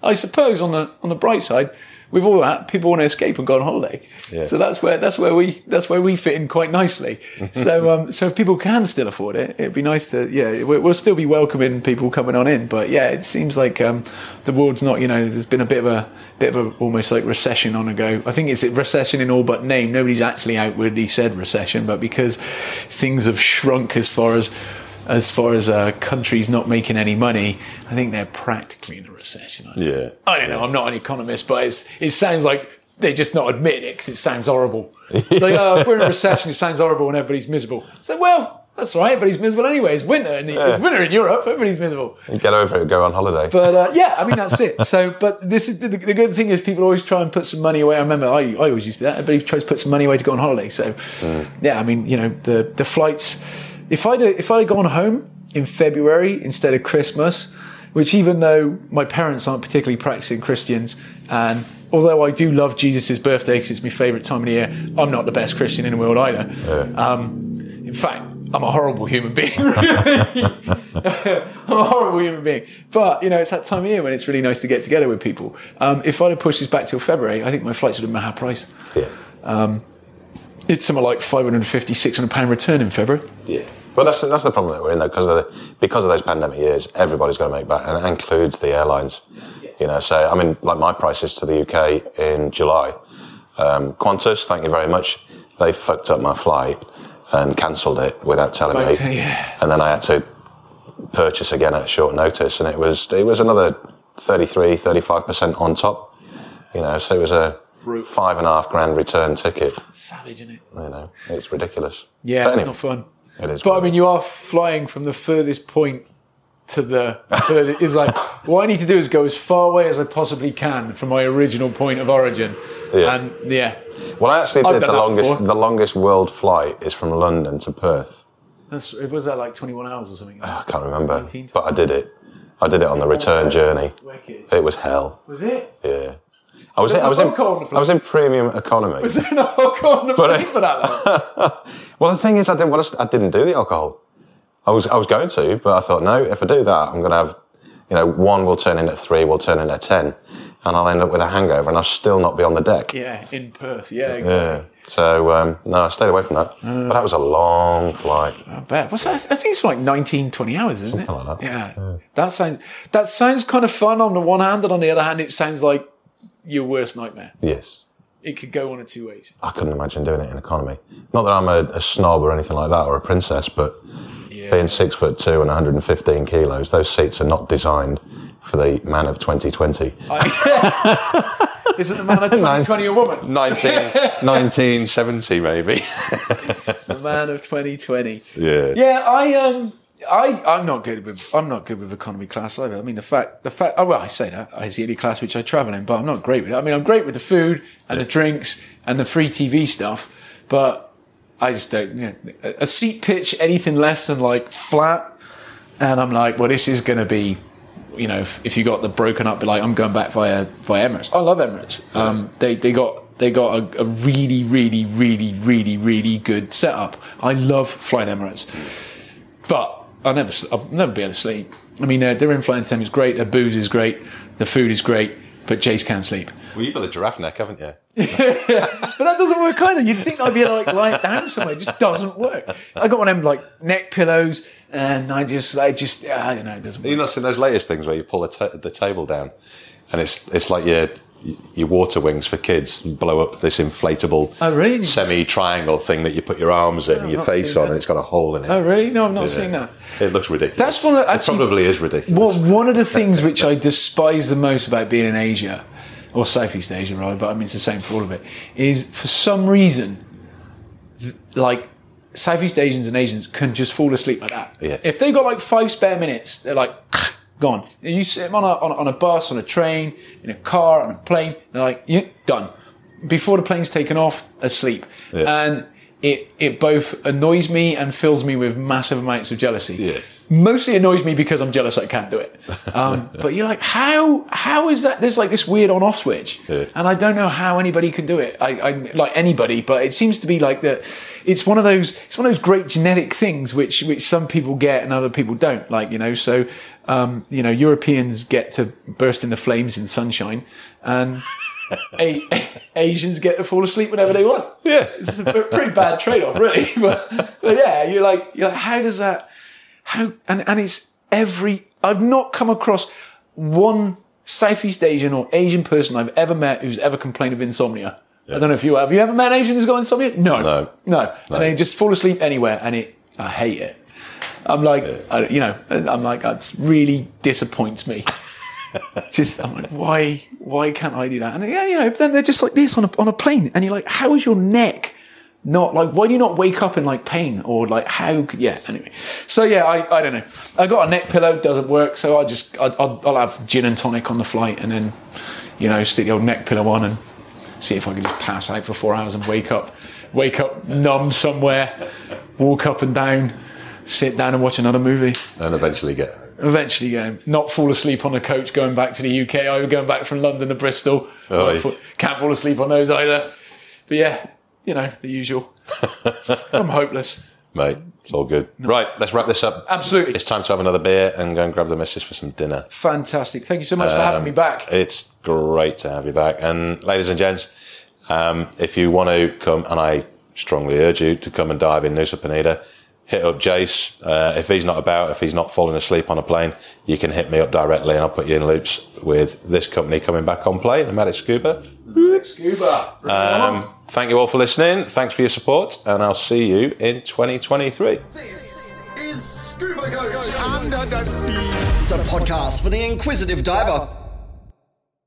I suppose on the bright side, with all that, people want to escape and go on holiday. Yeah. So that's where we fit in quite nicely. So if people can still afford it, it'd be nice to we'll still be welcoming people coming on in. But yeah, it seems like the world's not there's been a bit of a almost like recession on a go. I think it's a recession in all but name. Nobody's actually outwardly said recession, but because things have shrunk as far as countries not making any money, I think they're practically in a recession. I don't know. I'm not an economist, but it sounds like they're just not admitting it because it sounds horrible. It's like, oh, if we're in a recession, it sounds horrible and everybody's miserable. So, well, that's all right. Everybody's miserable anyway. It's winter. It's winter in Europe. Everybody's miserable. You get over it and go on holiday. But, that's it. So, but this is the good thing is people always try and put some money away. I remember I always used to do that. Everybody tries to put some money away to go on holiday. So, the flights... If I'd gone home in February instead of Christmas, which even though my parents aren't particularly practicing Christians, and although I do love Jesus' birthday because it's my favourite time of the year, I'm not the best Christian in the world either. Yeah. In fact, I'm a horrible human being. But, it's that time of year when it's really nice to get together with people. If I'd have pushed this back till February, I think my flights would have been a half price. Yeah. It's somewhere like £550-600 return in February. Yeah. Well, that's the problem that we're in, though, because of those pandemic years, everybody's got to make back, and that includes the airlines. Yeah. So, I mean, like my prices to the UK in July, Qantas, thank you very much, they fucked up my flight and cancelled it without telling me. Yeah. And then I had to purchase again at short notice, and it was another 35% on top, so it was a... $5,500 return ticket. Savage, isn't it? It's ridiculous. Yeah, but it's not fun. It is. But I mean, you are flying from the furthest point to the herd is like, what I need to do is go as far away as I possibly can from my original point of origin. Yeah. And yeah. Well, I actually did the longest world flight is from London to Perth. Was that like 21 hours or something? I can't remember. 19, but I did it. I did it on the return journey. Wicked. It was hell. Was it? Yeah. I was in premium economy. Was there no alcohol on the plane for that? Well, the thing is, I didn't do the alcohol. I was going to, but I thought, no, if I do that, I'm going to have, one will turn in at 3, will turn in at 10, and I'll end up with a hangover, and I'll still not be on the deck. Yeah, in Perth, yeah. Exactly. Yeah. So, no, I stayed away from that. But that was a long flight. I bet. What's that? I think it's like 19, 20 hours, isn't it? Something like that. Yeah. That sounds kind of fun on the one hand, and on the other hand, it sounds like your worst nightmare. Yes. It could go one of two ways. I couldn't imagine doing it in economy. Not that I'm a snob or anything like that, or a princess, but yeah. Being 6'2" and 115 kilos, those seats are not designed for the man of 2020. Isn't the man of 2020 a woman? 1970 maybe. The man of 2020. Yeah. Yeah, I'm not good with economy class either. I mean, the fact. Oh well, I say that it's the only class which I travel in, but I'm not great with it. I mean, I'm great with the food and the drinks and the free TV stuff, but I just don't. A seat pitch anything less than like flat, and I'm like, well, this is going to be, if you got the broken up, like I'm going back via Emirates. I love Emirates. They got a really, really, really, really, really good setup. I love flying Emirates, but. I'll never be able to sleep. I mean, their in-flight entertainment is great, their booze is great, the food is great, but Jace can't sleep. Well, you've got the giraffe neck, haven't you? Yeah, but that doesn't work either. You'd think I'd be lying down somewhere. It just doesn't work. I got one of them neck pillows, and I just I don't know. It doesn't work. You've not seen those latest things where you pull the table down, and it's like your water wings for kids and blow up this inflatable semi-triangle thing that you put your arms in and your face on, and it's got a hole in it. Oh, really? No, I'm not seeing that. It looks ridiculous. That's one. It probably is ridiculous. Well, one of the things which I despise the most about being in Asia, or Southeast Asia rather, but I mean it's the same for all of it, is for some reason, Southeast Asians and Asians can just fall asleep like that. Yeah. If they've got 5 spare minutes, they're like... Gone. And you sit on a bus, on a train, in a car, on a plane, and done. Before the plane's taken off, asleep. Yeah. And it both annoys me and fills me with massive amounts of jealousy. Yes. Mostly annoys me because I'm jealous I can't do it. But you're like, how is that? There's this weird on-off switch. Yeah. And I don't know how anybody can do it. I anybody, but it seems to be that it's one of those great genetic things which some people get and other people don't. Europeans get to burst into flames in sunshine and Asians get to fall asleep whenever they want. Yeah. It's a pretty bad trade-off, really. But yeah, you're like, how does that, how, and it's I've not come across one Southeast Asian or Asian person I've ever met who's ever complained of insomnia. Yeah. I don't know if you have. Have you ever met an Asian who's got insomnia? No. And they just fall asleep anywhere and I hate it. I'm like, that really disappoints me. I'm like, why can't I do that? And but then they're just like this on a plane. And you're like, how is your neck not why do you not wake up in pain or how could, anyway. So I don't know. I got a neck pillow, doesn't work. So I'll have gin and tonic on the flight and then, stick the old neck pillow on and see if I can just pass out for 4 hours and wake up numb somewhere, walk up and down. Sit down and watch another movie. And eventually get home. Not fall asleep on a coach going back to the UK. I was going back from London to Bristol. Oh, can't fall asleep on those either. But the usual. I'm hopeless. Mate, it's all good. No. Right, let's wrap this up. Absolutely. It's time to have another beer and go and grab the missus for some dinner. Fantastic. Thank you so much for having me back. It's great to have you back. And ladies and gents, if you want to come, and I strongly urge you to come and dive in Nusa Penida, hit up Jace. If he's not falling asleep on a plane, you can hit me up directly and I'll put you in loops with this company coming back on plane. I'm at Scuba. Thank you all for listening. Thanks for your support and I'll see you in 2023. This is Scuba Goat Under the Sea, the podcast for the inquisitive diver.